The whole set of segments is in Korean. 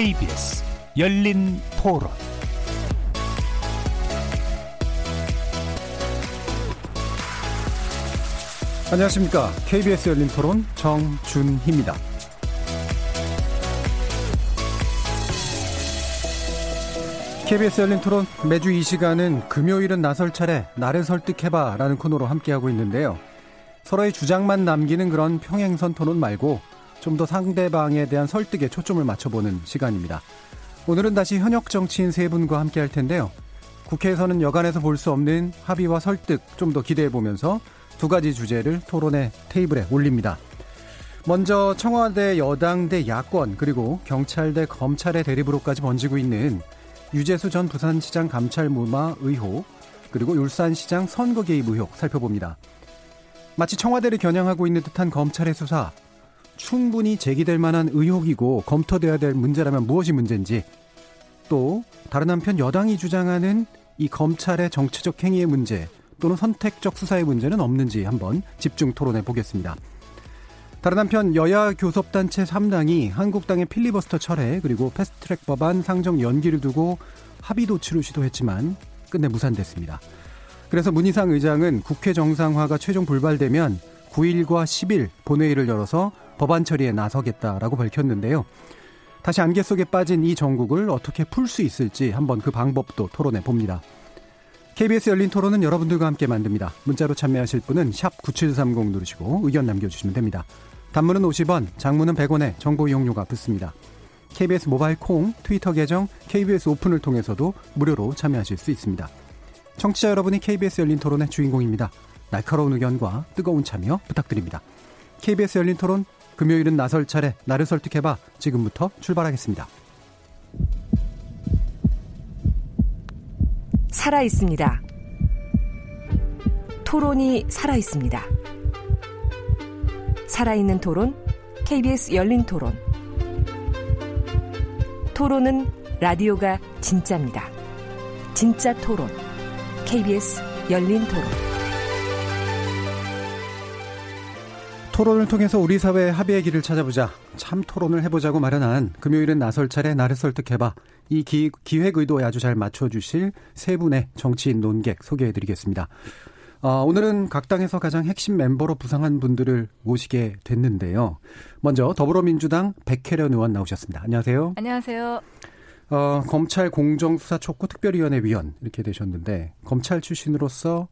KBS 열린토론 안녕하십니까. KBS 열린토론 정준희입니다. KBS 열린토론 매주 이 시간은 금요일은 나설 차례 나를 설득해봐 라는 코너로 함께하고 있는데요. 서로의 주장만 남기는 그런 평행선 토론 말고 좀 더 상대방에 대한 설득에 초점을 맞춰보는 시간입니다. 오늘은 다시 현역 정치인 세 분과 함께할 텐데요. 국회에서는 여간에서 볼 수 없는 합의와 설득 좀 더 기대해보면서 두 가지 주제를 토론의 테이블에 올립니다. 먼저 청와대 여당 대 야권 그리고 경찰 대 검찰의 대립으로까지 번지고 있는 유재수 전 부산시장 감찰 무마 의혹 그리고 울산시장 선거 개입 의혹 살펴봅니다. 마치 청와대를 겨냥하고 있는 듯한 검찰의 수사 충분히 제기될 만한 의혹이고 검토되어야 될 문제라면 무엇이 문제인지 또 다른 한편 여당이 주장하는 이 검찰의 정치적 행위의 문제 또는 선택적 수사의 문제는 없는지 한번 집중 토론해 보겠습니다. 다른 한편 여야 교섭단체 3당이 한국당의 필리버스터 철회 그리고 패스트트랙 법안 상정 연기를 두고 합의 도출을 시도했지만 끝내 무산됐습니다. 그래서 문희상 의장은 국회 정상화가 최종 불발되면 9일과 10일 본회의를 열어서 법안 처리에 나서겠다라고 밝혔는데요. 다시 안개 속에 빠진 이 정국을 어떻게 풀 수 있을지 한번 그 방법도 토론해 봅니다. KBS 열린 토론은 여러분들과 함께 만듭니다. 문자로 참여하실 분은 샵 9730 누르시고 의견 남겨주시면 됩니다. 단문은 50원, 장문은 100원에 정보 이용료가 붙습니다. KBS 모바일 콩, 트위터 계정, KBS 오픈을 통해서도 무료로 참여하실 수 있습니다. 청취자 여러분이 KBS 열린 토론의 주인공입니다. 날카로운 의견과 뜨거운 참여 부탁드립니다. KBS 열린 토론, 금요일은 나설 차례, 나를 설득해봐. 지금부터 출발하겠습니다. 살아있습니다. 토론이 살아있습니다. 살아있는 토론, KBS 열린 토론. 토론은 라디오가 진짜입니다. 진짜 토론, KBS 열린 토론. 토론을 통해서 우리 사회의 합의의 길을 찾아보자. 참 토론을 해보자고 마련한 금요일은 나설 차례 나를 설득해봐. 이 기획 의도에 아주 잘 맞춰주실 세 분의 정치인 논객 소개해드리겠습니다. 오늘은 각 당에서 가장 핵심 멤버로 부상한 분들을 모시게 됐는데요. 먼저 더불어민주당 백혜련 의원 나오셨습니다. 안녕하세요. 안녕하세요. 검찰 공정수사 촉구 특별위원회 위원 이렇게 되셨는데 검찰 출신으로서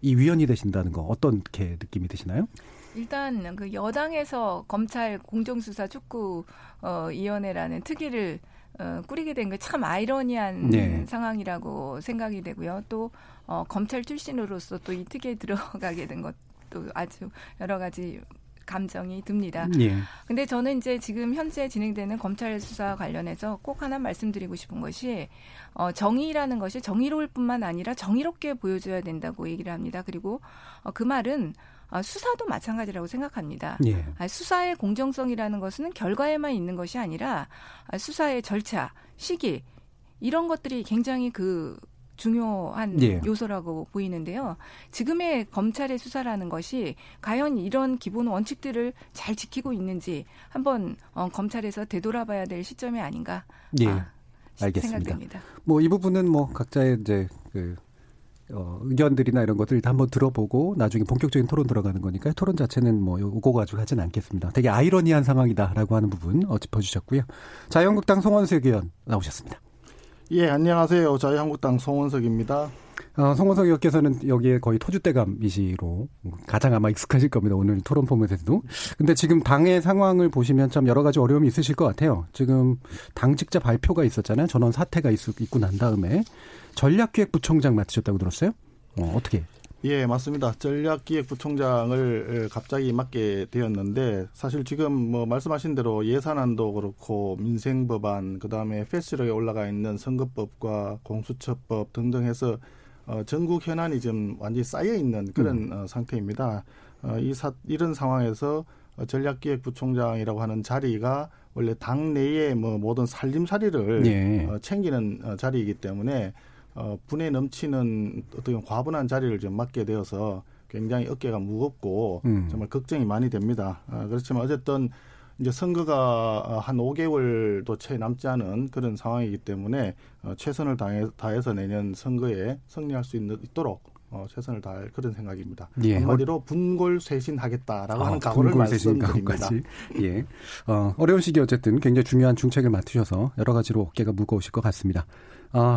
이 위원이 되신다는 거 어떻게 느낌이 드시나요? 일단 그 여당에서 검찰 공정수사 촉구 위원회라는 특위를 꾸리게 된 게 참 아이러니한 상황이라고 생각이 되고요. 또 검찰 출신으로서 또 이 특위에 들어가게 된 것도 아주 여러 가지 감정이 듭니다. 근데 저는 이제 지금 현재 진행되는 검찰 수사 관련해서 꼭 하나 말씀드리고 싶은 것이 정의라는 것이 정의로울 뿐만 아니라 정의롭게 보여줘야 된다고 얘기를 합니다. 그리고 그 말은 수사도 마찬가지라고 생각합니다. 수사의 공정성이라는 것은 결과에만 있는 것이 아니라 수사의 절차, 시기 이런 것들이 굉장히 중요한 요소라고 보이는데요. 지금의 검찰의 수사라는 것이 과연 이런 기본 원칙들을 잘 지키고 있는지 한번 검찰에서 되돌아봐야 될 시점이 아닌가 알겠습니다. 생각됩니다. 이 부분은 각자의 이제 의견들이나 이런 것들 다 한번 들어보고 나중에 본격적인 토론 들어가는 거니까 토론 자체는 요거 가지고 하진 않겠습니다. 되게 아이러니한 상황이다라고 하는 부분 짚어주셨고요. 자유한국당 송원석 의원 나오셨습니다. 예, 안녕하세요. 자유한국당 송원석입니다. 송원석 의원께서는 여기에 거의 토주대감이시로 가장 아마 익숙하실 겁니다. 오늘 토론 포맷에서도. 근데 지금 당의 상황을 보시면 참 여러 가지 어려움이 있으실 것 같아요. 지금 당직자 발표가 있었잖아요. 전원 사퇴가 있고 난 다음에 전략기획부총장 맡으셨다고 들었어요? 어떻게? 예, 맞습니다. 전략기획부총장을 갑자기 맡게 되었는데 사실 지금 말씀하신 대로 예산안도 그렇고 민생법안, 그다음에 패스트트랙에 올라가 있는 선거법과 공수처법 등등 해서 전국 현안이 지금 완전히 쌓여 있는 그런 상태입니다. 이런 상황에서 전략기획부총장이라고 하는 자리가 원래 당 내에 모든 살림살이를 챙기는 자리이기 때문에 분에 넘치는 어떻게 보면 과분한 자리를 좀 맡게 되어서 굉장히 어깨가 무겁고 정말 걱정이 많이 됩니다. 그렇지만 어쨌든 이제 선거가 한 5개월도 채 남지 않은 그런 상황이기 때문에 최선을 다해서 내년 선거에 승리할 수 있도록 최선을 다할 그런 생각입니다. 예. 한마디로 분골쇄신하겠다라고 하는 각오를 말씀드립니다. 예. 어려운 시기 어쨌든 굉장히 중요한 중책을 맡으셔서 여러 가지로 어깨가 무거우실 것 같습니다.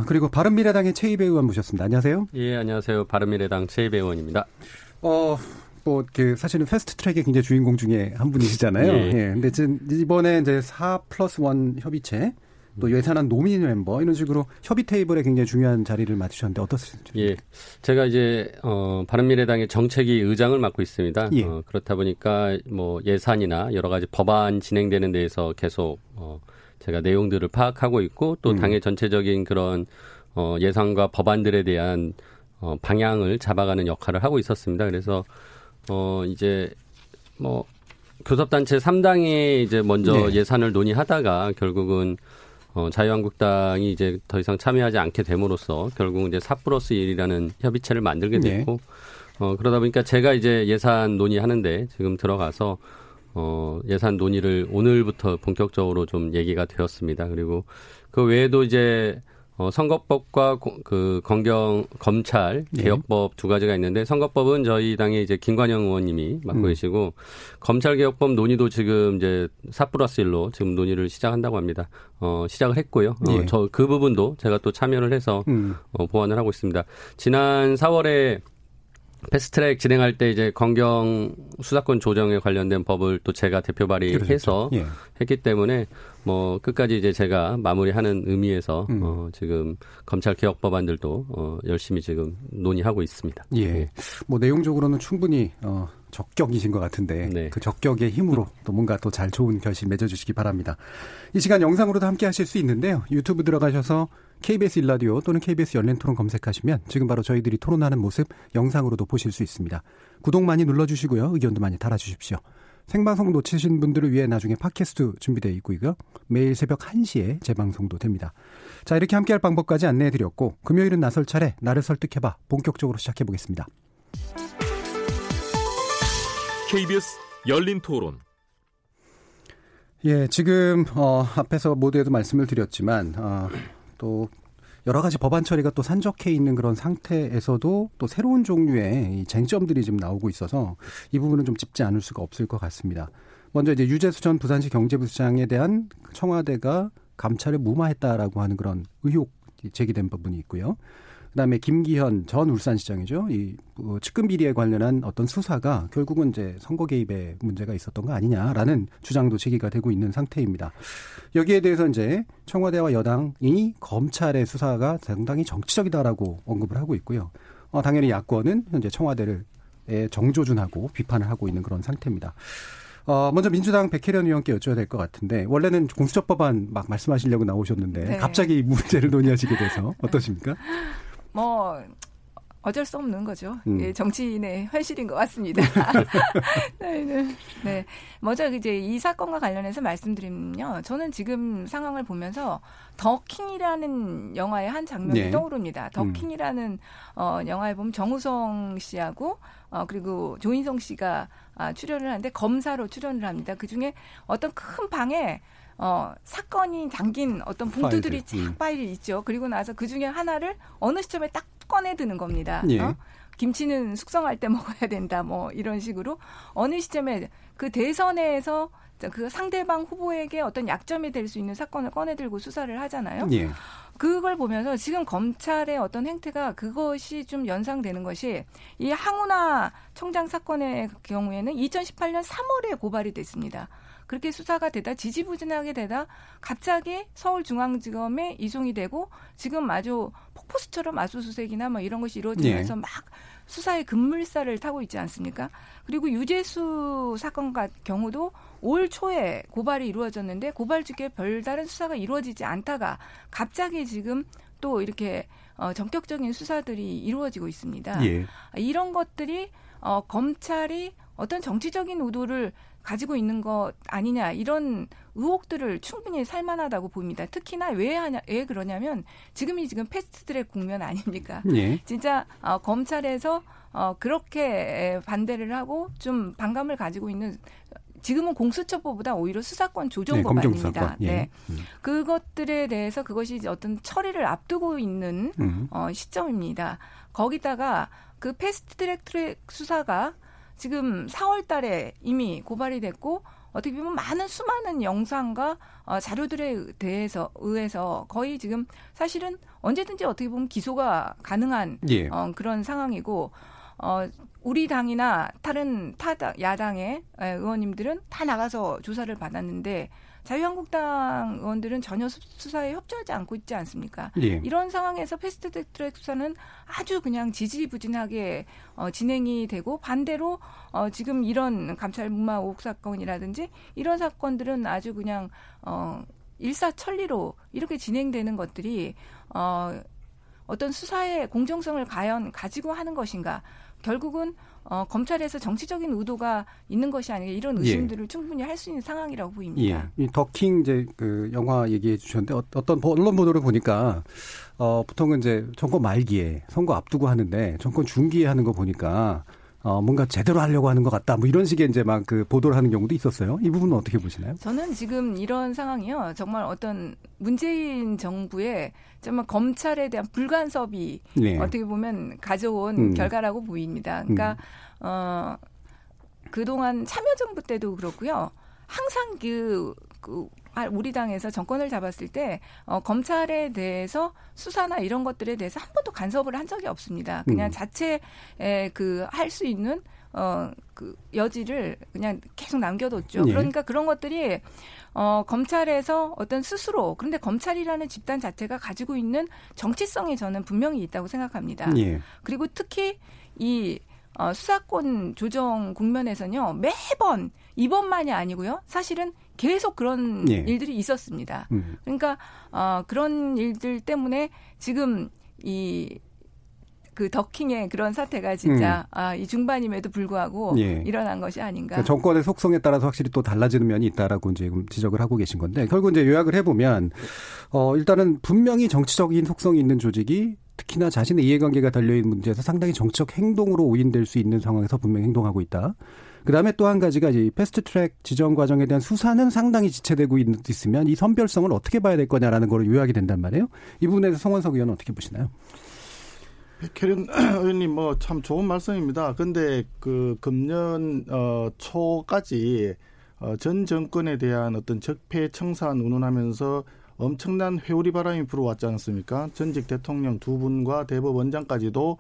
그리고 바른미래당의 최희배 의원 모셨습니다. 안녕하세요. 예, 안녕하세요. 바른미래당 최희배 의원입니다. 사실은 패스트트랙의 굉장히 주인공 중에 한 분이시잖아요. 예. 예. 근데 이번에 이제 4+1 협의체 또 예산안 노민 멤버 이런 식으로 협의 테이블에 굉장히 중요한 자리를 맡으셨는데 어떻습니까? 예, 제가 이제 바른미래당의 정책위 의장을 맡고 있습니다. 예. 그렇다 보니까 뭐 예산이나 여러 가지 법안 진행되는 데에서 계속 제가 내용들을 파악하고 있고 또 당의 전체적인 그런 예산과 법안들에 대한 방향을 잡아가는 역할을 하고 있었습니다. 그래서 이제 뭐 교섭단체 3당이 이제 먼저 네. 예산을 논의하다가 결국은 자유한국당이 이제 더 이상 참여하지 않게 됨으로써 결국 이제 4+1이라는 협의체를 만들게 됐고, 네. 그러다 보니까 제가 이제 예산 논의하는데 지금 들어가서, 예산 논의를 오늘부터 본격적으로 좀 얘기가 되었습니다. 그리고 그 외에도 이제, 선거법과 검찰 개혁법 네. 두 가지가 있는데 선거법은 저희 당의 이제 김관영 의원님이 맡고 계시고 검찰 개혁법 논의도 지금 이제 4+1로 지금 논의를 시작한다고 합니다. 시작을 했고요. 네. 그 부분도 제가 또 참여를 해서 보완을 하고 있습니다. 지난 4월에 패스트트랙 진행할 때 이제 검경 수사권 조정에 관련된 법을 또 제가 대표 발의해서 예. 했기 때문에 뭐 끝까지 이제 제가 마무리하는 의미에서 지금 검찰 개혁 법안들도 열심히 지금 논의하고 있습니다. 예. 네. 뭐 내용적으로는 충분히 적격이신 것 같은데 네. 그 적격의 힘으로 또 뭔가 또 잘 좋은 결심 맺어주시기 바랍니다. 이 시간 영상으로도 함께 하실 수 있는데요. 유튜브 들어가셔서 KBS 일라디오 또는 KBS 열린토론 검색하시면 지금 바로 저희들이 토론하는 모습 영상으로도 보실 수 있습니다. 구독 많이 눌러주시고요. 의견도 많이 달아주십시오. 생방송 놓치신 분들을 위해 나중에 팟캐스트 준비되어 있고요. 매일 새벽 1시에 재방송도 됩니다. 자, 이렇게 함께할 방법까지 안내해드렸고 금요일은 나설 차례 나를 설득해봐 본격적으로 시작해보겠습니다. KBS 열린토론. 예, 지금 앞에서 모두에도 말씀을 드렸지만 또 여러 가지 법안 처리가 또 산적해 있는 그런 상태에서도 또 새로운 종류의 이 쟁점들이 지금 나오고 있어서 이 부분은 좀 짚지 않을 수가 없을 것 같습니다. 먼저 이제 유재수 전 부산시 경제부시장에 대한 청와대가 감찰을 무마했다라고 하는 그런 의혹 제기된 부분이 있고요. 그다음에 김기현 전 울산시장이죠. 이 측근 비리에 관련한 어떤 수사가 결국은 이제 선거 개입에 문제가 있었던 거 아니냐라는 주장도 제기가 되고 있는 상태입니다. 여기에 대해서 이제 청와대와 여당이 검찰의 수사가 상당히 정치적이다라고 언급을 하고 있고요. 당연히 야권은 현재 청와대를 정조준하고 비판을 하고 있는 그런 상태입니다. 먼저 민주당 백혜련 의원께 여쭤야 될 것 같은데 원래는 공수처 법안 막 말씀하시려고 나오셨는데 네. 갑자기 문제를 논의하시게 돼서 어떠십니까? 뭐 어쩔 수 없는 거죠. 예, 정치인의 현실인 것 같습니다. 네, 먼저 이제 이 사건과 관련해서 말씀드리면요. 저는 지금 상황을 보면서 더킹이라는 영화의 한 장면이 네. 떠오릅니다. 더킹이라는 영화에 보면 정우성 씨하고 그리고 조인성 씨가 출연을 하는데 검사로 출연을 합니다. 그중에 어떤 큰 방에 사건이 담긴 어떤 봉투들이 쫙 파일이 있죠. 그리고 나서 그중에 하나를 어느 시점에 딱 꺼내드는 겁니다. 예. 김치는 숙성할 때 먹어야 된다. 뭐 이런 식으로 어느 시점에 그 대선에서 그 상대방 후보에게 어떤 약점이 될 수 있는 사건을 꺼내들고 수사를 하잖아요. 예. 그걸 보면서 지금 검찰의 어떤 행태가 그것이 좀 연상되는 것이 이 황운하 청장 사건의 경우에는 2018년 3월에 고발이 됐습니다. 그렇게 수사가 되다 지지부진하게 되다 갑자기 서울중앙지검에 이송이 되고 지금 아주 폭포수처럼 압수수색이나 뭐 이런 것이 이루어지면서 예. 막 수사의 급물살을 타고 있지 않습니까? 그리고 유재수 사건 같은 경우도 올 초에 고발이 이루어졌는데 고발 측에 별다른 수사가 이루어지지 않다가 갑자기 지금 또 이렇게 전격적인 수사들이 이루어지고 있습니다. 예. 이런 것들이 검찰이 어떤 정치적인 의도를 가지고 있는 것 아니냐 이런 의혹들을 충분히 살만하다고 봅니다. 특히나 왜 그러냐면 지금 패스트트랙 국면 아닙니까? 예. 진짜 검찰에서 그렇게 반대를 하고 좀 반감을 가지고 있는 지금은 공수처법보다 오히려 수사권 조정법입니다. 네, 예. 그것들에 대해서 그것이 어떤 처리를 앞두고 있는 시점입니다. 거기다가 그 패스트트랙 수사가 지금 4월 달에 이미 고발이 됐고 어떻게 보면 수많은 영상과 자료들에 대해서 의해서 거의 지금 사실은 언제든지 어떻게 보면 기소가 가능한 예. 그런 상황이고 우리 당이나 다른 타당 야당의 의원님들은 다 나가서 조사를 받았는데 자유한국당 의원들은 전혀 수사에 협조하지 않고 있지 않습니까? 예. 이런 상황에서 패스트트랙 수사는 아주 그냥 지지부진하게 진행이 되고 반대로 지금 이런 감찰 무마 의혹 사건이라든지 이런 사건들은 아주 그냥 일사천리로 이렇게 진행되는 것들이 어떤 수사의 공정성을 과연 가지고 하는 것인가? 결국은 검찰에서 정치적인 의도가 있는 것이 아니라 이런 의심들을 예. 충분히 할 수 있는 상황이라고 보입니다. 예. 이 더킹 이제 그 영화 얘기해 주셨는데 어떤 언론 보도를 보니까 보통은 이제 정권 말기에 선거 앞두고 하는데 정권 중기에 하는 거 보니까 뭔가 제대로 하려고 하는 것 같다. 뭐 이런 식의 이제 막 그 보도를 하는 경우도 있었어요. 이 부분은 어떻게 보시나요? 저는 지금 이런 상황이요. 정말 어떤 문재인 정부의 정말 검찰에 대한 불간섭이 네. 어떻게 보면 가져온 결과라고 보입니다. 그러니까 그동안 참여정부 때도 그렇고요. 항상 우리 당에서 정권을 잡았을 때 검찰에 대해서 수사나 이런 것들에 대해서 한 번도 간섭을 한 적이 없습니다. 그냥 자체 할 수 있는 여지를 그냥 계속 남겨뒀죠. 네. 그러니까 그런 것들이 검찰에서 어떤 스스로 그런데 검찰이라는 집단 자체가 가지고 있는 정치성이 저는 분명히 있다고 생각합니다. 네. 그리고 특히 이 수사권 조정 국면에서는요. 매번 이번만이 아니고요. 사실은 계속 그런 예. 일들이 있었습니다. 그러니까 그런 일들 때문에 지금 그 더킹의 그런 사태가 진짜 이 중반임에도 불구하고 예. 일어난 것이 아닌가. 그러니까 정권의 속성에 따라서 확실히 또 달라지는 면이 있다라고 이제 지적을 하고 계신 건데 결국 이제 요약을 해보면 일단은 분명히 정치적인 속성이 있는 조직이 특히나 자신의 이해관계가 달려있는 문제에서 상당히 정치적 행동으로 오인될 수 있는 상황에서 분명히 행동하고 있다. 그다음에 또 한 가지가 이 패스트트랙 지정 과정에 대한 수사는 상당히 지체되고 있으면 이 선별성을 어떻게 봐야 될 거냐라는 걸 요약이 된단 말이에요. 이 부분에서 송원석 의원은 어떻게 보시나요? 백혜련 의원님 참 좋은 말씀입니다. 그런데 금년 초까지 전 정권에 대한 어떤 적폐청산 운운하면서 엄청난 회오리 바람이 불어왔지 않습니까? 전직 대통령 두 분과 대법원장까지도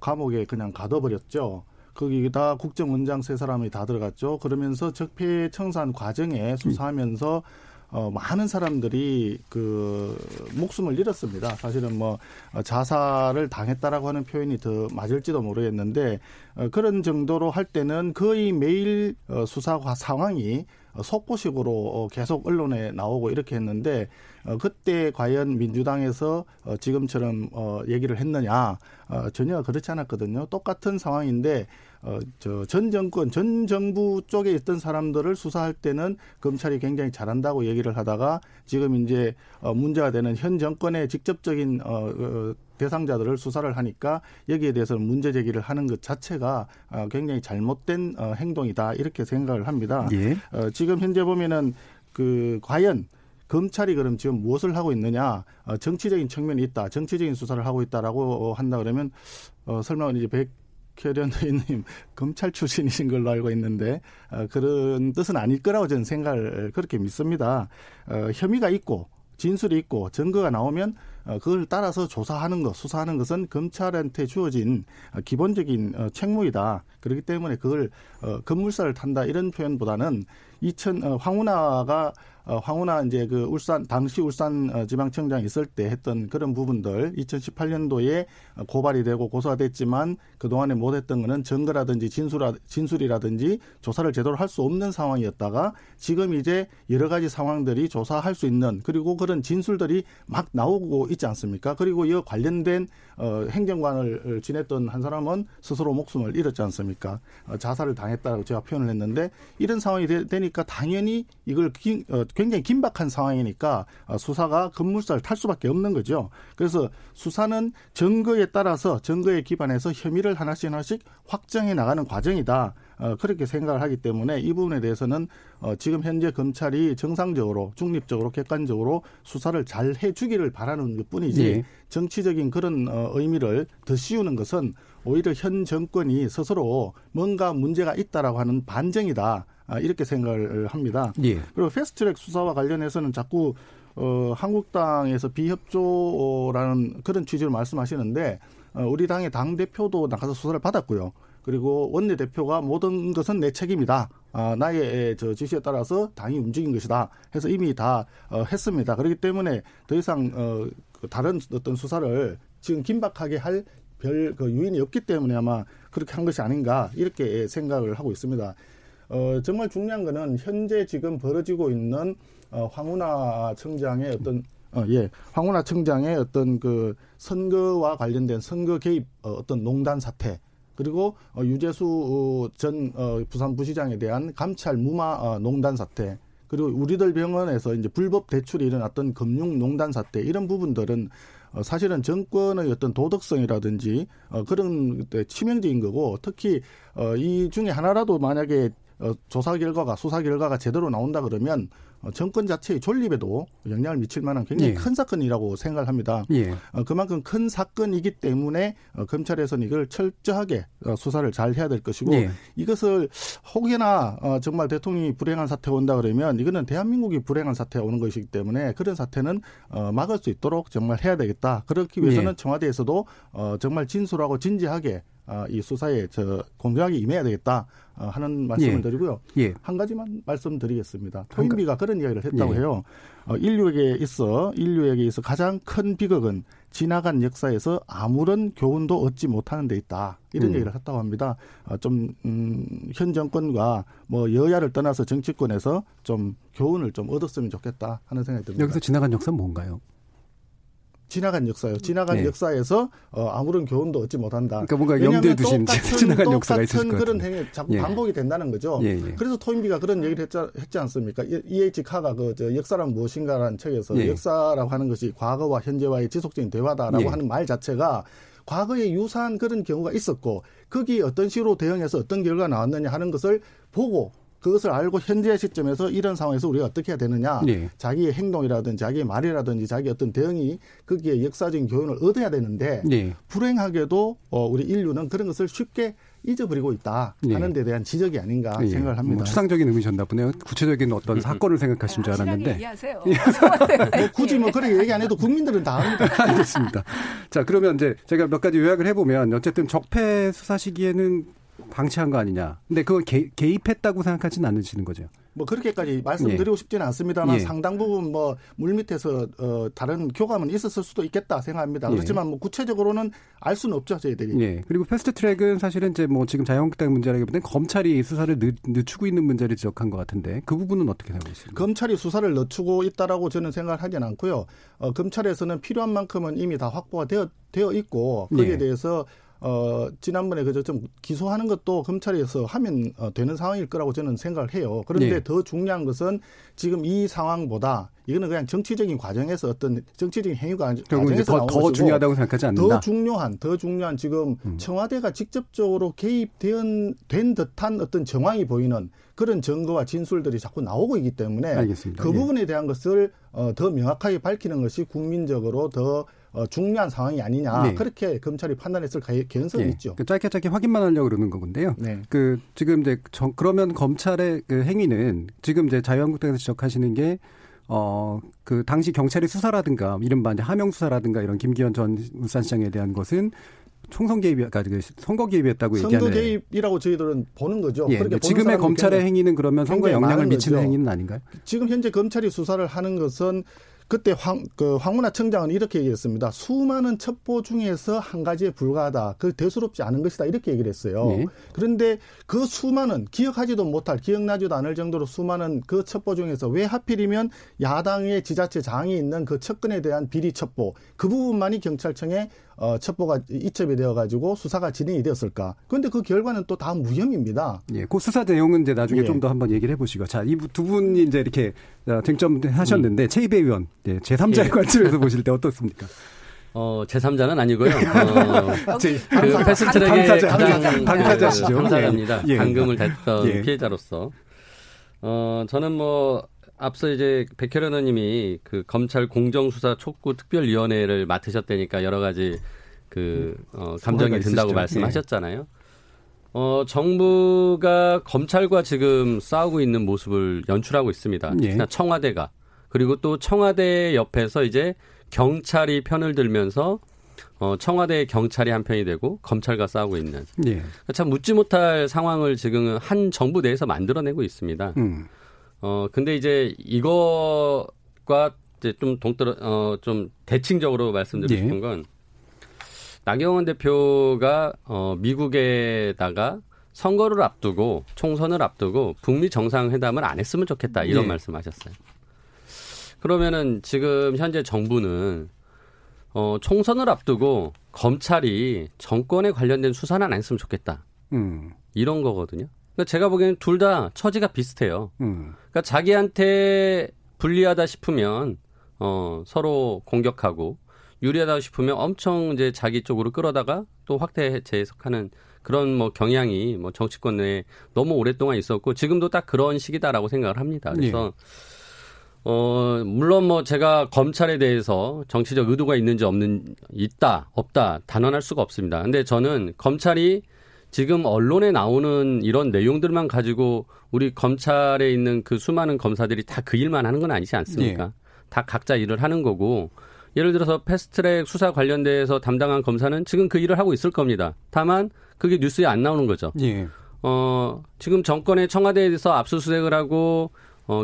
감옥에 그냥 가둬버렸죠. 거기다 국정원장 세 사람이 다 들어갔죠. 그러면서 적폐 청산 과정에 수사하면서 많은 사람들이 목숨을 잃었습니다. 사실은 자살을 당했다라고 하는 표현이 더 맞을지도 모르겠는데 그런 정도로 할 때는 거의 매일 수사 상황이 속보식으로 계속 언론에 나오고 이렇게 했는데 그때 과연 민주당에서 지금처럼 얘기를 했느냐 전혀 그렇지 않았거든요. 똑같은 상황인데 전 정권, 전 정부 쪽에 있던 사람들을 수사할 때는 검찰이 굉장히 잘한다고 얘기를 하다가 지금 이제 문제가 되는 현 정권의 직접적인 대상자들을 수사를 하니까 여기에 대해서는 문제 제기를 하는 것 자체가 굉장히 잘못된 행동이다 이렇게 생각을 합니다. 예. 지금 현재 보면은 과연 검찰이 그럼 지금 무엇을 하고 있느냐? 정치적인 측면이 있다. 정치적인 수사를 하고 있다라고 한다 그러면 설마 이제 백혜련 의원님 검찰 출신이신 걸로 알고 있는데 그런 뜻은 아닐 거라고 저는 생각을 그렇게 믿습니다. 혐의가 있고 진술이 있고 증거가 나오면 그걸 따라서 조사하는 것, 수사하는 것은 검찰한테 주어진 기본적인 책무이다. 그렇기 때문에 그걸 급물살을 탄다 이런 표현보다는 황운하 이제 당시 울산 지방청장 있을 때 했던 그런 부분들 2018년도에 고발이 되고 고소됐지만 그동안에 못했던 거는 증거라든지 진술이라든지 조사를 제대로 할 수 없는 상황이었다가 지금 이제 여러 가지 상황들이 조사할 수 있는 그리고 그런 진술들이 막 나오고 있지 않습니까? 그리고 이 관련된 행정관을 지냈던 한 사람은 스스로 목숨을 잃었지 않습니까? 자살을 당했다고 제가 표현을 했는데 이런 상황이 되니까 당연히 이걸 굉장히 긴박한 상황이니까 수사가 급물살 탈 수밖에 없는 거죠. 그래서 수사는 증거에 따라서 증거에 기반해서 혐의를 하나씩 확정해 나가는 과정이다. 그렇게 생각을 하기 때문에 이 부분에 대해서는 지금 현재 검찰이 정상적으로 중립적으로 객관적으로 수사를 잘 해주기를 바라는 것뿐이지 예. 정치적인 그런 의미를 더 씌우는 것은 오히려 현 정권이 스스로 뭔가 문제가 있다라고 하는 반증이다 이렇게 생각을 합니다. 예. 그리고 패스트트랙 수사와 관련해서는 자꾸 한국당에서 비협조라는 그런 취지를 말씀하시는데 우리 당의 당대표도 나가서 수사를 받았고요. 그리고 원내대표가 모든 것은 내 책임이다. 나의 지시에 따라서 당이 움직인 것이다. 해서 이미 다 했습니다. 그렇기 때문에 더 이상 다른 어떤 수사를 지금 긴박하게 할 별 그 유인이 없기 때문에 아마 그렇게 한 것이 아닌가 이렇게 생각을 하고 있습니다. 정말 중요한 거는 현재 지금 벌어지고 있는 황운하 청장의 어떤 황운하 청장의 어떤 그 선거와 관련된 선거 개입 어떤 농단 사태 그리고 유재수 전 부산 부시장에 대한 감찰 무마 농단 사태 그리고 우리들 병원에서 이제 불법 대출이 일어났던 금융 농단 사태 이런 부분들은 사실은 정권의 어떤 도덕성이라든지 그런 치명적인 거고 특히 이 중에 하나라도 만약에 조사 결과가 수사 결과가 제대로 나온다 그러면 정권 자체의 존립에도 영향을 미칠 만한 굉장히 예. 큰 사건이라고 생각을 합니다. 예. 그만큼 큰 사건이기 때문에 검찰에서는 이걸 철저하게 수사를 잘 해야 될 것이고 예. 이것을 혹여나 정말 대통령이 불행한 사태가 온다 그러면 이거는 대한민국이 불행한 사태가 오는 것이기 때문에 그런 사태는 막을 수 있도록 정말 해야 되겠다. 그렇기 위해서는 예. 청와대에서도 정말 진솔하고 진지하게 이 수사에 공정하게 임해야 되겠다 하는 말씀을 예. 드리고요. 예. 한 가지만 말씀드리겠습니다. 토인비가 그런 이야기를 했다고 예. 해요. 인류에게 있어 가장 큰 비극은 지나간 역사에서 아무런 교훈도 얻지 못하는 데 있다. 이런 얘기를 했다고 합니다. 현 정권과 뭐 여야를 떠나서 정치권에서 좀 교훈을 좀 얻었으면 좋겠다 하는 생각이 듭니다. 여기서 지나간 역사는 뭔가요? 지나간 역사요. 지나간 네. 역사에서 아무런 교훈도 얻지 못한다. 그러니까 뭔가 염두에 두신 지나간 역사가 있을 것 같아요. 똑같은 그런 행위 자꾸 예. 반복이 된다는 거죠. 예, 예. 그래서 토인비가 그런 얘기를 했지 않습니까? E.H. 카가 역사란 무엇인가라는 책에서 예. 역사라고 하는 것이 과거와 현재와의 지속적인 대화다라고 예. 하는 말 자체가 과거에 유사한 그런 경우가 있었고 거기에 어떤 식으로 대응해서 어떤 결과가 나왔느냐 하는 것을 보고 그것을 알고 현재 시점에서 이런 상황에서 우리가 어떻게 해야 되느냐. 네. 자기의 행동이라든지 자기의 말이라든지 자기의 어떤 대응이 거기에 역사적인 교훈을 얻어야 되는데 네. 불행하게도 우리 인류는 그런 것을 쉽게 잊어버리고 있다 하는 데 대한 지적이 아닌가 예. 생각을 합니다. 뭐 추상적인 의미셨나 보네요. 구체적인 어떤 사건을 생각하신 줄 알았는데. 얘기하세요. 뭐 굳이 뭐 그렇게 얘기 안 해도 국민들은 다 압니다. 알겠습니다. 자, 그러면 이제 제가 몇 가지 요약을 해보면 어쨌든 적폐 수사 시기에는 방치한 거 아니냐. 근데 그걸 개입했다고 생각하지는 않으시는 거죠. 뭐 그렇게까지 말씀드리고 예. 싶지는 않습니다만 예. 상당 부분 뭐 물밑에서 다른 교감은 있었을 수도 있겠다 생각합니다. 예. 그렇지만 뭐 구체적으로는 알 수는 없죠 저희들이. 예. 그리고 패스트트랙은 사실은 이제 뭐 지금 자유한국당 문제라기보다는 검찰이 수사를 늦추고 있는 문제를 지적한 것 같은데 그 부분은 어떻게 생각하십니까? 검찰이 수사를 늦추고 있다라고 저는 생각을 하진 않고요. 검찰에서는 필요한 만큼은 이미 다 확보가 되어 있고 거기에 예. 대해서. 지난번에 그저 좀 기소하는 것도 검찰에서 하면 되는 상황일 거라고 저는 생각을 해요. 그런데 예. 더 중요한 것은 지금 이 상황보다 이거는 그냥 정치적인 과정에서 어떤 정치적인 행위 과정에서 나온 것이고 더 중요하다고 생각하지 않는다. 더 중요한 지금 청와대가 직접적으로 개입된 듯한 어떤 정황이 보이는 그런 증거와 진술들이 자꾸 나오고 있기 때문에 알겠습니다. 그 부분에 대한 것을 더 명확하게 밝히는 것이 국민적으로 더 중요한 상황이 아니냐 네. 그렇게 검찰이 판단했을 개연성이 네. 있죠. 그 짧게 확인만 하려고 그러는 건데요. 네. 그 지금 이제 그러면 검찰의 그 행위는 지금 이제 자유한국당에서 지적하시는 게 그 당시 경찰의 수사라든가 이른바 이제 하명 수사라든가 이런 김기현 전 울산시장에 대한 것은. 총선 개입이, 그러니까 선거 개입이었다고 얘기하는. 선거 개입이라고 저희들은 보는 거죠. 예, 그렇게 지금의 검찰의 행위는 그러면 선거에 영향을 미치는 거죠. 행위는 아닌가요? 지금 현재 검찰이 수사를 하는 것은 그때 황운하 청장은 이렇게 얘기했습니다. 수많은 첩보 중에서 한 가지에 불과하다. 그 대수롭지 않은 것이다. 이렇게 얘기를 했어요. 예. 그런데 그 수많은 기억하지도 못할 기억나지도 않을 정도로 수많은 그 첩보 중에서 왜 하필이면 야당의 지자체 장이 있는 그 첩근에 대한 비리 첩보 그 부분만이 경찰청에 첩보가 이첩이 되어가지고 수사가 진행이 되었을까? 그런데 그 결과는 또 다 무혐의입니다. 예, 그 수사 내용은 이제 나중에 예. 좀 더 한번 얘기를 해보시고, 자, 이 두 분이 이제 이렇게 쟁점하셨는데 최희배 의원 제3자의 관점에서 보실 때 어떻습니까? 제3자는 아니고요. 그 패스트트랙의 당사자시죠. 당사자입니다. 예. 감금을 당했던 피해자로서. 저는 뭐 앞서 이제 백혜련 의원님이 그 검찰 공정수사 촉구 특별위원회를 맡으셨다니까 여러 가지 그 감정이 든다고 있으시죠? 말씀하셨잖아요. 예. 정부가 검찰과 지금 싸우고 있는 모습을 연출하고 있습니다. 특히나 청와대가. 그리고 또 청와대 옆에서 이제 경찰이 편을 들면서 청와대의 경찰이 한 편이 되고 검찰과 싸우고 있는. 참 묻지 못할 상황을 지금 한 정부 내에서 만들어내고 있습니다. 근데 이제 이것과 이제 좀 좀 대칭적으로 말씀드리고 싶은 건 나경원 대표가 미국에다가 선거를 앞두고 총선을 앞두고 북미 정상회담을 안 했으면 좋겠다 이런 말씀하셨어요. 그러면은 지금 현재 정부는 총선을 앞두고 검찰이 정권에 관련된 수사는 안 했으면 좋겠다. 이런 거거든요. 그러니까 제가 보기에는 둘 다 처지가 비슷해요. 그러니까 자기한테 불리하다 싶으면 서로 공격하고 유리하다 싶으면 엄청 이제 자기 쪽으로 끌어다가 또 확대 재해석하는 그런 뭐 경향이 뭐 정치권 내에 너무 오랫동안 있었고 지금도 딱 그런 시기다라고 생각을 합니다. 그래서 물론 뭐 제가 검찰에 대해서 정치적 의도가 있는지 없다 단언할 수가 없습니다. 근데 저는 검찰이 지금 언론에 나오는 이런 내용들만 가지고 우리 검찰에 있는 그 수많은 검사들이 다 그 일만 하는 건 아니지 않습니까? 다 각자 일을 하는 거고 예를 들어서 패스트트랙 수사 관련돼서 담당한 검사는 지금 그 일을 하고 있을 겁니다. 다만 그게 뉴스에 안 나오는 거죠. 지금 정권의 청와대에 대해서 압수수색을 하고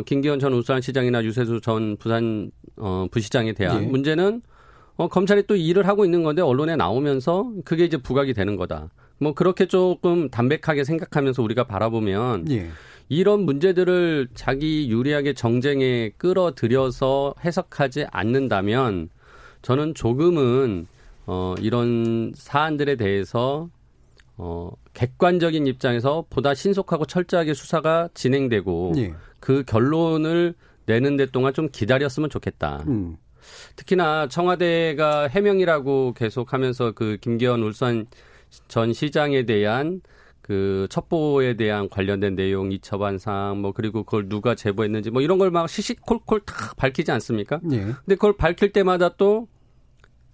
김기현 전 울산시장이나 유재수 전 부산 부시장에 대한 문제는 검찰이 또 일을 하고 있는 건데 언론에 나오면서 그게 이제 부각이 되는 거다. 뭐 그렇게 조금 담백하게 생각하면서 우리가 바라보면 이런 문제들을 자기 유리하게 정쟁에 끌어들여서 해석하지 않는다면 저는 조금은 이런 사안들에 대해서 객관적인 입장에서 보다 신속하고 철저하게 수사가 진행되고 그 결론을 내는 데 동안 좀 기다렸으면 좋겠다. 특히나 청와대가 해명이라고 계속하면서 그 김기현 울산 전 시장에 대한 그 첩보에 대한 관련된 내용, 2차 반상 뭐 그리고 그걸 누가 제보했는지 뭐 이런 걸 막 시시콜콜 다 밝히지 않습니까? 근데 그걸 밝힐 때마다 또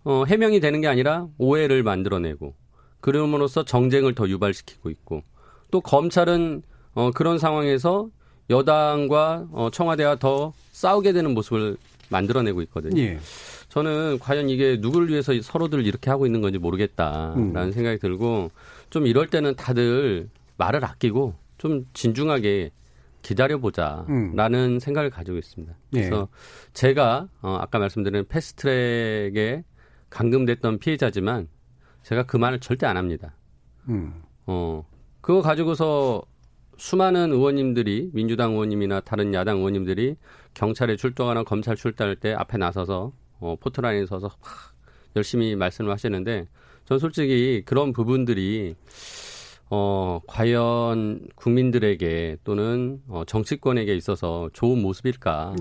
해명이 되는 게 아니라 오해를 만들어내고 그럼으로써 정쟁을 더 유발시키고 있고 또 검찰은 그런 상황에서 여당과 청와대와 더 싸우게 되는 모습을 만들어내고 있거든요. 저는 과연 이게 누구를 위해서 서로들 이렇게 하고 있는 건지 모르겠다라는 생각이 들고 좀 이럴 때는 다들 말을 아끼고 좀 진중하게 기다려보자라는 생각을 가지고 있습니다. 그래서 제가 아까 말씀드린 패스트트랙에 감금됐던 피해자지만 제가 그 말을 절대 안 합니다. 그거 가지고서 수많은 의원님들이 민주당 의원님이나 다른 야당 의원님들이 경찰에 출동하나 검찰 출동할 때 앞에 나서서 포트라인에 서서 열심히 말씀을 하시는데 저는 솔직히 그런 부분들이 과연 국민들에게 또는 정치권에게 있어서 좋은 모습일까?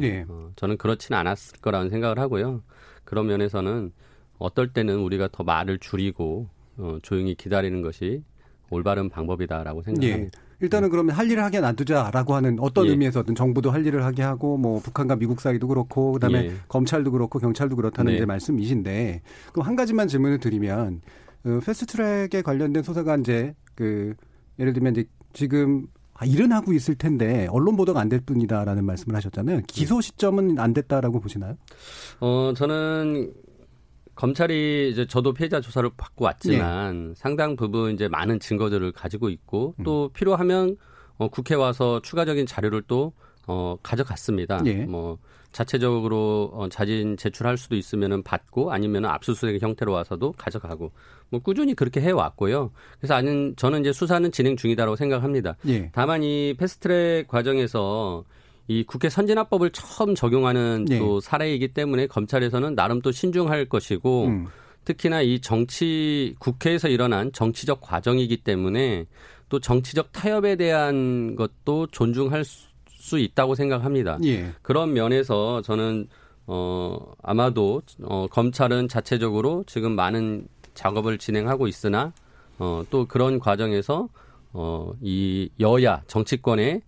저는 그렇지는 않았을 거라는 생각을 하고요. 그런 면에서는 어떨 때는 우리가 더 말을 줄이고 조용히 기다리는 것이 올바른 방법이다라고 생각합니다. 일단은 그러면 할 일을 하게 놔두자라고 하는 어떤 의미에서든 정부도 할 일을 하게 하고 뭐 북한과 미국 사이도 그렇고 그다음에 검찰도 그렇고 경찰도 그렇다는 이제 말씀이신데 그럼 한 가지만 질문을 드리면 패스트트랙에 관련된 소사가 이제 그 예를 들면 이제 지금 일은 하고 있을 텐데 언론 보도가 안 될 뿐이다라는 말씀을 하셨잖아요. 기소 시점은 안 됐다라고 보시나요? 저는 검찰이 이제 저도 피해자 조사를 받고 왔지만 상당 부분 이제 많은 증거들을 가지고 있고 또 필요하면 국회 와서 추가적인 자료를 또 가져갔습니다. 뭐 자체적으로 자진 제출할 수도 있으면은 받고 아니면은 압수수색의 형태로 와서도 가져가고 뭐 꾸준히 그렇게 해 왔고요. 그래서 저는 이제 수사는 진행 중이다라고 생각합니다. 다만 이 패스트트랙 과정에서 이 국회 선진화법을 처음 적용하는 또 사례이기 때문에 검찰에서는 나름 또 신중할 것이고 특히나 이 국회에서 일어난 정치적 과정이기 때문에 또 정치적 타협에 대한 것도 존중할 수 있다고 생각합니다. 그런 면에서 저는 아마도 검찰은 자체적으로 지금 많은 작업을 진행하고 있으나 또 그런 과정에서 이 여야 정치권의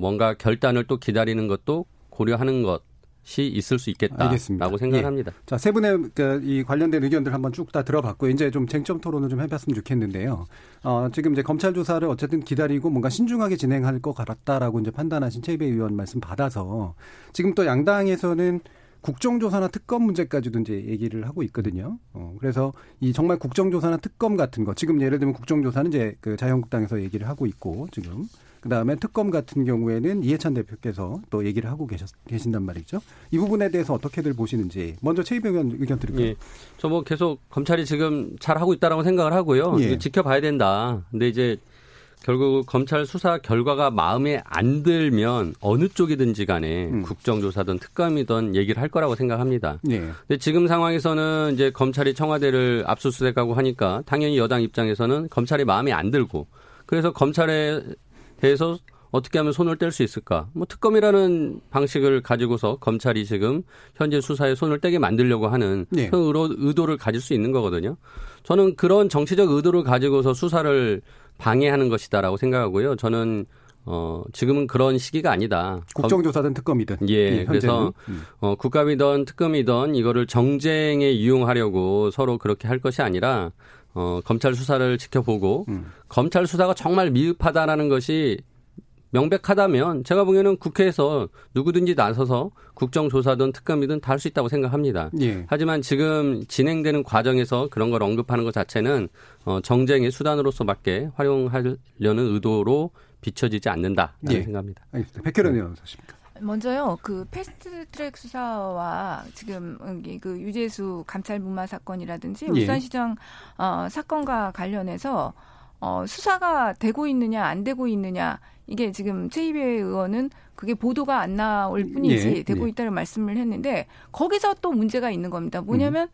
뭔가 결단을 또 기다리는 것도 고려하는 것이 있을 수 있겠다라고 알겠습니다. 생각합니다. 예. 자, 세 분의 이 관련된 의견들 한번 쭉 다 들어봤고 이제 좀 쟁점 토론을 좀 해봤으면 좋겠는데요. 지금 이제 검찰 조사를 어쨌든 기다리고 뭔가 신중하게 진행할 것 같다라고 이제 판단하신 최희배 의원 말씀 받아서 지금 또 양당에서는 국정조사나 특검 문제까지도 이제 얘기를 하고 있거든요. 그래서 이 정말 국정조사나 특검 같은 거, 지금 예를 들면 국정조사는 이제 그 자유한국당에서 얘기를 하고 있고 지금 그 다음에 특검 같은 경우에는 이해찬 대표께서 또 얘기를 하고 계신단 말이죠. 이 부분에 대해서 어떻게들 보시는지 먼저 최희배 의원 의견 드릴까요? 예. 저 뭐 계속 검찰이 지금 잘 하고 있다라고 생각을 하고요. 예. 지켜봐야 된다. 근데 이제 결국 검찰 수사 결과가 마음에 안 들면 어느 쪽이든지 간에 국정조사든 특검이든 얘기를 할 거라고 생각합니다. 네. 근데 지금 상황에서는 이제 검찰이 청와대를 압수수색하고 하니까 당연히 여당 입장에서는 검찰이 마음에 안 들고 그래서 검찰에 대해서 어떻게 하면 손을 뗄 수 있을까? 뭐 특검이라는 방식을 가지고서 검찰이 지금 현재 수사에 손을 떼게 만들려고 하는 네. 그런 의도를 가질 수 있는 거거든요. 저는 그런 정치적 의도를 가지고서 수사를 방해하는 것이다라고 생각하고요. 저는 지금은 그런 시기가 아니다. 국정조사든 특검이든. 예, 그래서 국감이든 특검이든 이거를 정쟁에 이용하려고 서로 그렇게 할 것이 아니라 검찰 수사를 지켜보고 검찰 수사가 정말 미흡하다라는 것이 명백하다면 제가 보기에는 국회에서 누구든지 나서서 국정조사든 특검이든 다 할 수 있다고 생각합니다. 예. 하지만 지금 진행되는 과정에서 그런 걸 언급하는 것 자체는 정쟁의 수단으로서밖에 활용하려는 의도로 비춰지지 않는다라는 생각입니다. 알겠습니다. 백혜련 의원 어떠십니까? 먼저요, 그 패스트트랙 수사와 지금 그 유재수 감찰 무마 사건이라든지 예. 울산시장 사건과 관련해서 수사가 되고 있느냐 안 되고 있느냐 이게 지금 최희배 의원은 그게 보도가 안 나올 뿐이지 예, 되고 예. 있다는 말씀을 했는데 거기서 또 문제가 있는 겁니다. 뭐냐면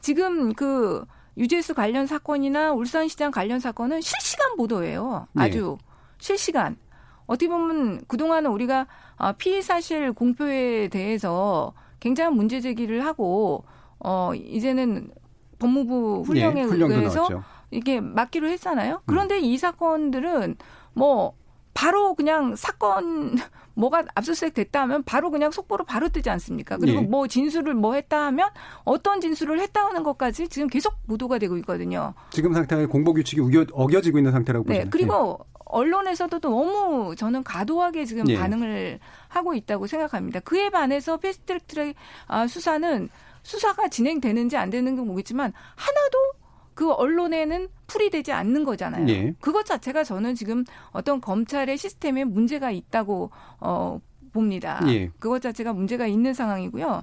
지금 그 유재수 관련 사건이나 울산시장 관련 사건은 실시간 보도예요. 아주 예. 실시간. 어떻게 보면 그동안은 우리가 피해 사실 공표에 대해서 굉장한 문제 제기를 하고 이제는 법무부 훈령에 예, 의해서 나왔죠. 이게 막기로 했잖아요. 그런데 이 사건들은 뭐 바로 그냥 사건 뭐가 압수수색 됐다 하면 바로 그냥 속보로 바로 뜨지 않습니까? 그리고 네. 뭐 진술을 뭐 했다 하면 어떤 진술을 했다 하는 것까지 지금 계속 보도가 되고 있거든요. 지금 상태는 공보 규칙이 어겨지고 있는 상태라고 보시나요? 네. 그리고 네. 언론에서도 또 너무 저는 과도하게 지금 네. 반응을 하고 있다고 생각합니다. 그에 반해서 패스트트랙 수사는 수사가 진행되는지 안 되는지 모르겠지만 하나도 그 언론에는 풀이되지 않는 거잖아요. 예. 그것 자체가 저는 지금 어떤 검찰의 시스템에 문제가 있다고 봅니다. 예. 그것 자체가 문제가 있는 상황이고요.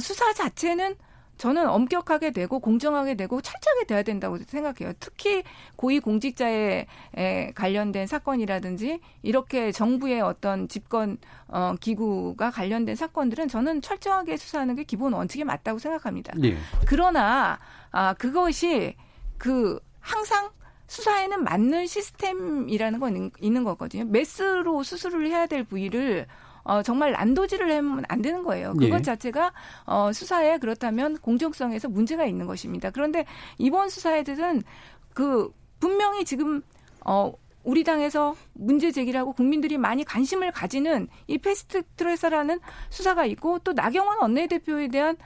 수사 자체는 저는 엄격하게 되고 공정하게 되고 철저하게 돼야 된다고 생각해요. 특히 고위공직자에 관련된 사건이라든지 이렇게 정부의 어떤 집권 기구가 관련된 사건들은 저는 철저하게 수사하는 게 기본 원칙에 맞다고 생각합니다. 예. 그러나 그것이 그 항상 수사에는 맞는 시스템이라는 건 있는 거거든요. 메스로 수술을 해야 될 부위를 정말 난도질을 하면 안 되는 거예요. 그것 예. 자체가 수사에 그렇다면 공정성에서 문제가 있는 것입니다. 그런데 이번 수사에 대해서는 그 분명히 지금 우리 당에서 문제 제기를 하고 국민들이 많이 관심을 가지는 이 패스트트랙이라는 수사가 있고 또 나경원 원내대표에 대한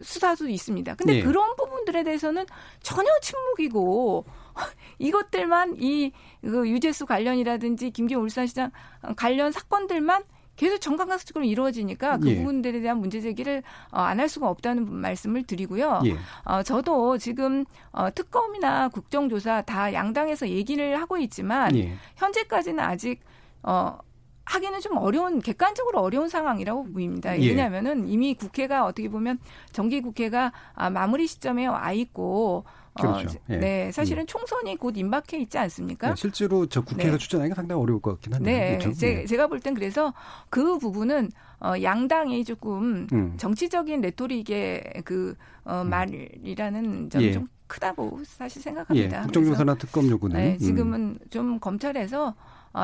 수사도 있습니다. 근데 예. 그런 부분들에 대해서는 전혀 침묵이고 이것들만 그 유재수 관련이라든지 김기현 울산시장 관련 사건들만 계속 정강각수적으로 이루어지니까 그 예. 부분들에 대한 문제 제기를 안 할 수가 없다는 말씀을 드리고요. 예. 저도 지금 특검이나 국정조사 다 양당에서 얘기를 하고 있지만 예. 현재까지는 아직 하기는 좀 어려운 객관적으로 어려운 상황이라고 보입니다. 예. 왜냐하면은 이미 국회가 어떻게 보면 정기 국회가 마무리 시점에 와 있고. 그렇죠. 예. 네, 사실은 총선이 곧 임박해 있지 않습니까? 네, 실제로 저 국회에서 네. 추진하기가 상당히 어려울 것 같긴 한데. 네, 그렇죠? 제가 볼 땐 그래서 그 부분은 양당이 조금 정치적인 레토릭의 그 말이라는 점이 예. 좀 크다고 사실 생각합니다. 예. 국정조사나 특검 요구는. 네, 지금은 좀 검찰에서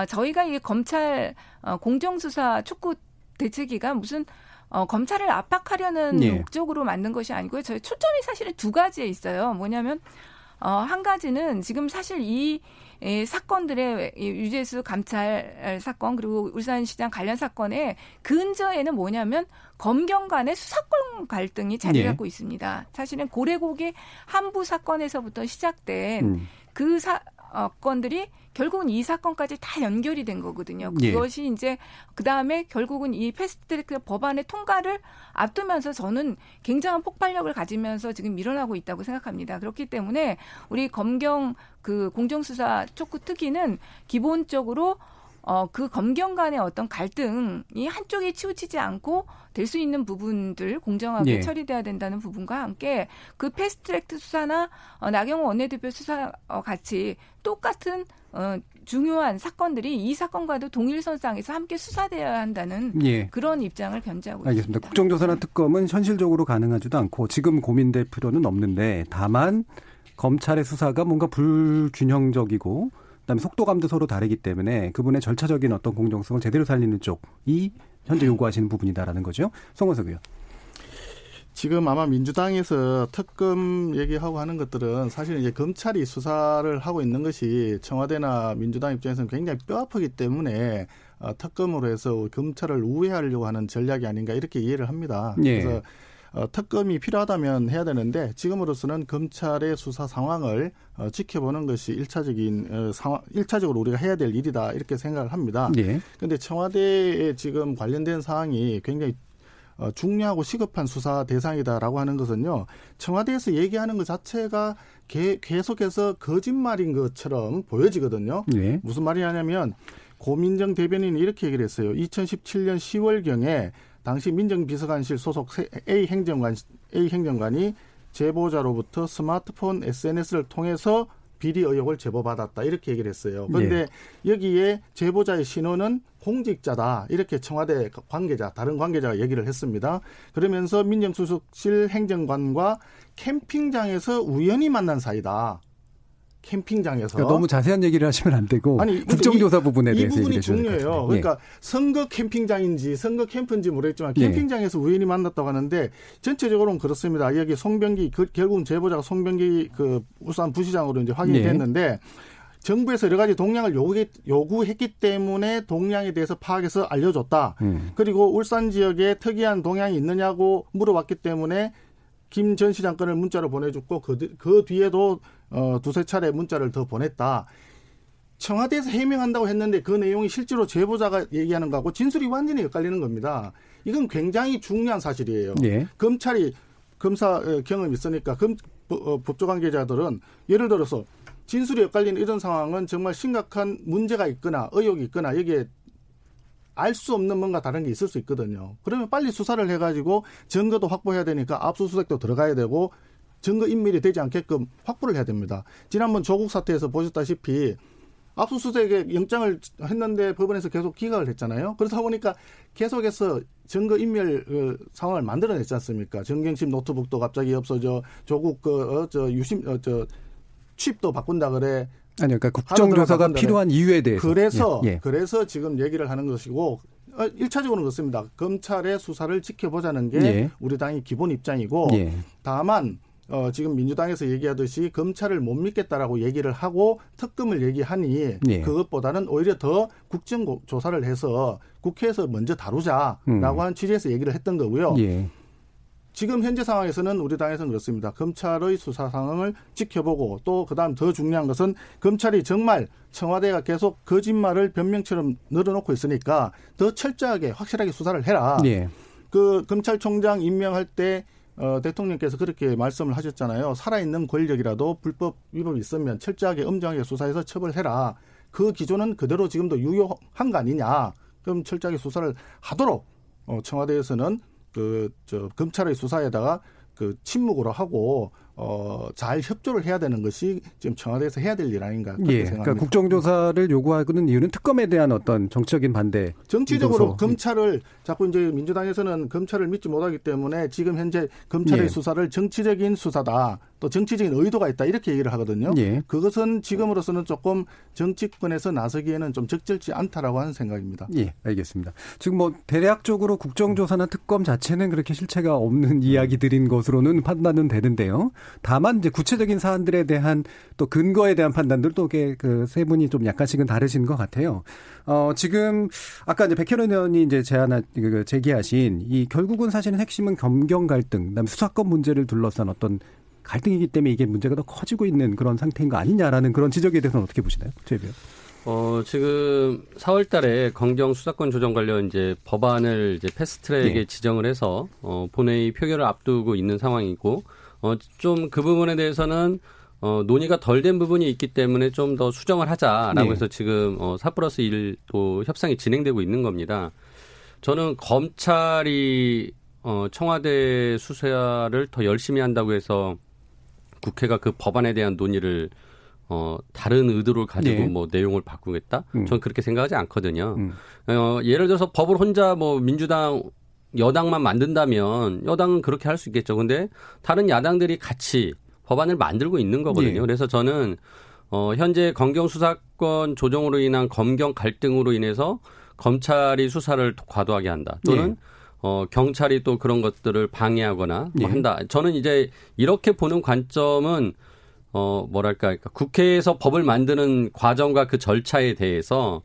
저희가 이 검찰 공정수사 촉구 대책위가 무슨 검찰을 압박하려는 목적으로 만든 것이 아니고요. 저희 초점이 사실은 두 가지에 있어요. 뭐냐면 한 가지는 지금 사실 이 사건들의 유재수 감찰 사건 그리고 울산시장 관련 사건의 근저에는 뭐냐면 검경 간의 수사권 갈등이 자리 잡고 있습니다. 사실은 고래고기 한부 사건에서부터 시작된 그 건들이 결국은 이 사건까지 다 연결이 된 거거든요. 그것이 이제 그다음에 결국은 이 패스트트랙 법안의 통과를 앞두면서 저는 굉장한 폭발력을 가지면서 지금 밀어나고 있다고 생각합니다. 그렇기 때문에 우리 검경 그 공정수사 촉구 특위는 기본적으로 그 검경 간의 어떤 갈등이 한쪽에 치우치지 않고 될 수 있는 부분들 공정하게 처리돼야 된다는 부분과 함께 그 패스트트랙 수사나 나경원 원내대표 수사 같이 똑같은 중요한 사건들이 이 사건과도 동일선상에서 함께 수사되어야 한다는 그런 입장을 변제하고 알겠습니다. 있습니다. 국정조사나 특검은 현실적으로 가능하지도 않고 지금 고민될 필요는 없는데 다만 검찰의 수사가 뭔가 불균형적이고 그다음에 속도감도 서로 다르기 때문에 그분의 절차적인 어떤 공정성을 제대로 살리는 쪽이 현재 요구하시는 부분이다라는 거죠. 송원석 의원. 지금 아마 민주당에서 특검 얘기하고 하는 것들은 사실은 이제 검찰이 수사를 하고 있는 것이 청와대나 민주당 입장에서는 굉장히 뼈아프기 때문에 특검으로 해서 검찰을 우회하려고 하는 전략이 아닌가 이렇게 이해를 합니다. 그래서 특검이 필요하다면 해야 되는데 지금으로서는 검찰의 수사 상황을 지켜보는 것이 1차적으로 우리가 해야 될 일이다 이렇게 생각을 합니다. 그런데 청와대에 지금 관련된 사항이 굉장히 중요하고 시급한 수사 대상이다라고 하는 것은요. 청와대에서 얘기하는 것 자체가 계속해서 거짓말인 것처럼 보여지거든요. 무슨 말이냐면 고민정 대변인이 이렇게 얘기를 했어요. 2017년 10월경에 당시 민정비서관실 소속 A 행정관이 제보자로부터 스마트폰 SNS를 통해서 비리 의혹을 제보받았다 이렇게 얘기를 했어요. 그런데 여기에 제보자의 신원은 공직자다 이렇게 청와대 다른 관계자가 얘기를 했습니다. 그러면서 민정수석실 행정관과 캠핑장에서 우연히 만난 사이다. 캠핑장에서. 그러니까 너무 자세한 얘기를 하시면 안 되고 국정조사 부분에 대해서. 이 부분이 중요해요. 그러니까 선거 캠핑장인지 선거 캠프인지 모르겠지만 캠핑장에서 우연히 만났다고 하는데 전체적으로는 그렇습니다. 여기 송병기 결국은 제보자가 송병기 울산 부시장으로 이제 확인됐는데 정부에서 여러 가지 동향을 요구했기 때문에 동향에 대해서 파악해서 알려줬다. 그리고 울산 지역에 특이한 동향이 있느냐고 물어봤기 때문에 김 전 시장 건을 문자로 보내줬고 그 뒤에도 두세 차례 문자를 더 보냈다. 청와대에서 해명한다고 했는데 그 내용이 실제로 제보자가 얘기하는 거하고 진술이 완전히 엇갈리는 겁니다. 이건 굉장히 중요한 사실이에요. 검찰이 검사 경험이 있으니까 법조 관계자들은 예를 들어서 진술이 엇갈리는 이런 상황은 정말 심각한 문제가 있거나 의혹이 있거나 여기에 알 수 없는 뭔가 다른 게 있을 수 있거든요. 그러면 빨리 수사를 해가지고 증거도 확보해야 되니까 압수수색도 들어가야 되고 증거 인멸이 되지 않게끔 확보를 해야 됩니다. 지난번 조국 사태에서 보셨다시피 압수수색에 영장을 했는데 법원에서 계속 기각을 했잖아요. 그러다 보니까 계속해서 증거 인멸 상황을 만들어냈지 않습니까? 정경심 노트북도 갑자기 없어져 조국 칩도 바꾼다 그래. 아니요, 그러니까 국정조사가 필요한 이유에 대해서. 그래서 지금 얘기를 하는 것이고 1차적으로는 그렇습니다. 검찰의 수사를 지켜보자는 게 우리 당의 기본 입장이고 다만 지금 민주당에서 얘기하듯이 검찰을 못 믿겠다라고 얘기를 하고 특검을 얘기하니 그것보다는 오히려 더 국정조사를 해서 국회에서 먼저 다루자라고 하는 취지에서 얘기를 했던 거고요. 지금 현재 상황에서는 우리 당에서는 그렇습니다. 검찰의 수사 상황을 지켜보고 또 그다음 더 중요한 것은 검찰이 정말 청와대가 계속 거짓말을 변명처럼 늘어놓고 있으니까 더 철저하게 확실하게 수사를 해라. 그 검찰총장 임명할 때 대통령께서 그렇게 말씀을 하셨잖아요. 살아있는 권력이라도 불법 위법이 있으면 철저하게 엄정하게 수사해서 처벌해라. 그 기조는 그대로 지금도 유효한 거 아니냐. 그럼 철저하게 수사를 하도록 청와대에서는 검찰의 수사에다가 침묵으로 하고 잘 협조를 해야 되는 것이 지금 청와대에서 해야 될 일 아닌가 그렇게 생각합니다. 그러니까 국정조사를 요구하는 이유는 특검에 대한 어떤 정치적인 반대. 정치적으로 이동서. 검찰을 자꾸 이제 민주당에서는 검찰을 믿지 못하기 때문에 지금 현재 검찰의 수사를 정치적인 수사다. 또 정치적인 의도가 있다 이렇게 얘기를 하거든요. 예. 그것은 지금으로서는 조금 정치권에서 나서기에는 좀 적절치 않다라고 하는 생각입니다. 예, 알겠습니다. 지금 뭐 대략적으로 국정조사나 특검 자체는 그렇게 실체가 없는 이야기들인 것으로는 판단은 되는데요. 다만 이제 구체적인 사안들에 대한 또 근거에 대한 판단들도 그 세 분이 좀 약간씩은 다르신 것 같아요. 지금 아까 이제 백혜련 의원이 이제 제기하신 이 결국은 사실은 핵심은 검경 갈등, 그다음에 수사권 문제를 둘러싼 어떤 갈등이기 때문에 이게 문제가 더 커지고 있는 그런 상태인 거 아니냐라는 그런 지적에 대해서는 어떻게 보시나요? 최희배. 지금 4월 달에 검경 수사권 조정 관련 이제 법안을 이제 패스트트랙에 네. 지정을 해서 본회의 표결을 앞두고 있는 상황이고 좀 그 부분에 대해서는 논의가 덜 된 부분이 있기 때문에 좀 더 수정을 하자라고 네. 해서 지금 4+1도 협상이 진행되고 있는 겁니다. 저는 검찰이 청와대 수사를 더 열심히 한다고 해서 국회가 그 법안에 대한 논의를 다른 의도를 가지고 네. 뭐 내용을 바꾸겠다? 저는 그렇게 생각하지 않거든요. 예를 들어서 법을 혼자 뭐 민주당 여당만 만든다면 여당은 그렇게 할 수 있겠죠. 그런데 다른 야당들이 같이 법안을 만들고 있는 거거든요. 네. 그래서 저는 현재 검경 수사권 조정으로 인한 검경 갈등으로 인해서 검찰이 수사를 과도하게 한다. 또는 네. 경찰이 또 그런 것들을 방해하거나 뭐 한다. 저는 이제 이렇게 보는 관점은 그러니까 국회에서 법을 만드는 과정과 그 절차에 대해서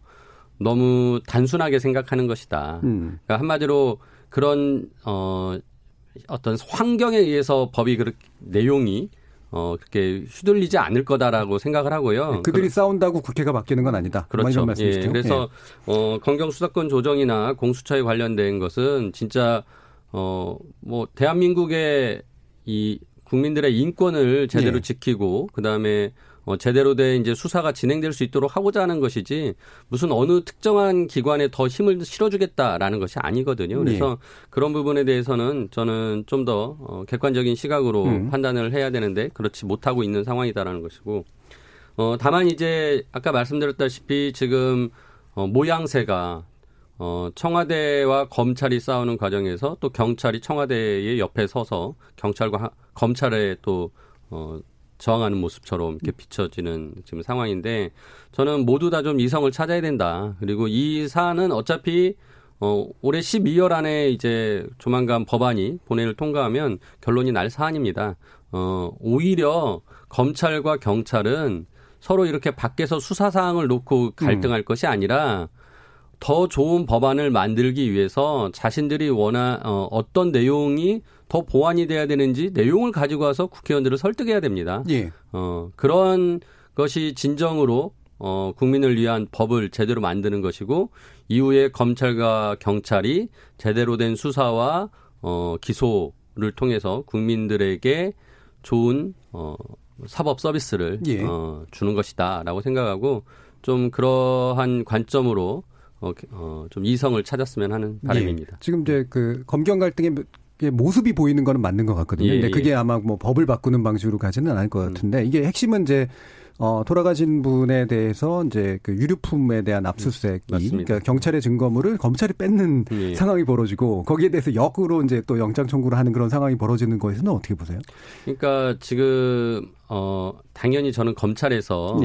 너무 단순하게 생각하는 것이다. 그러니까 한마디로 그런 어떤 환경에 의해서 법이 그렇게 내용이 그렇게 휘둘리지 않을 거다라고 생각을 하고요. 네, 그들이 싸운다고 국회가 바뀌는 건 아니다. 그렇죠. 말씀이시죠? 예, 그래서 예. 검경 수사권 조정이나 공수처에 관련된 것은 진짜 뭐 대한민국의 이 국민들의 인권을 제대로 예. 지키고 그다음에 제대로 된 이제 수사가 진행될 수 있도록 하고자 하는 것이지 무슨 어느 특정한 기관에 더 힘을 실어주겠다라는 것이 아니거든요. 그래서 그런 부분에 대해서는 저는 좀 더 객관적인 시각으로 판단을 해야 되는데 그렇지 못하고 있는 상황이다라는 것이고 다만 이제 아까 말씀드렸다시피 지금 모양새가 청와대와 검찰이 싸우는 과정에서 또 경찰이 청와대의 옆에 서서 경찰과 검찰의 또 저항하는 모습처럼 이렇게 비춰지는 지금 상황인데 저는 모두 다 좀 이성을 찾아야 된다. 그리고 이 사안은 어차피 올해 12월 안에 이제 조만간 법안이 본회의를 통과하면 결론이 날 사안입니다. 오히려 검찰과 경찰은 서로 이렇게 밖에서 수사 사항을 놓고 갈등할 것이 아니라 더 좋은 법안을 만들기 위해서 자신들이 어떤 내용이 더 보완이 돼야 되는지 내용을 가지고 와서 국회의원들을 설득해야 됩니다. 예. 그런 것이 진정으로 국민을 위한 법을 제대로 만드는 것이고 이후에 검찰과 경찰이 제대로 된 수사와 기소를 통해서 국민들에게 좋은 사법 서비스를 주는 것이다라고 생각하고 좀 그러한 관점으로 좀 이성을 찾았으면 하는 바람입니다. 예. 지금 이제 그 검경 갈등의 모습이 보이는 거는 맞는 것 같거든요. 근데 그게 아마 뭐 법을 바꾸는 방식으로 가지는 않을 것 같은데 이게 핵심은 이제 돌아가신 분에 대해서 이제 그 유류품에 대한 압수수색이 그러니까 경찰의 증거물을 검찰이 뺏는 상황이 벌어지고 거기에 대해서 역으로 이제 또 영장 청구를 하는 그런 상황이 벌어지는 거에서는 어떻게 보세요? 그러니까 지금 당연히 저는 검찰에서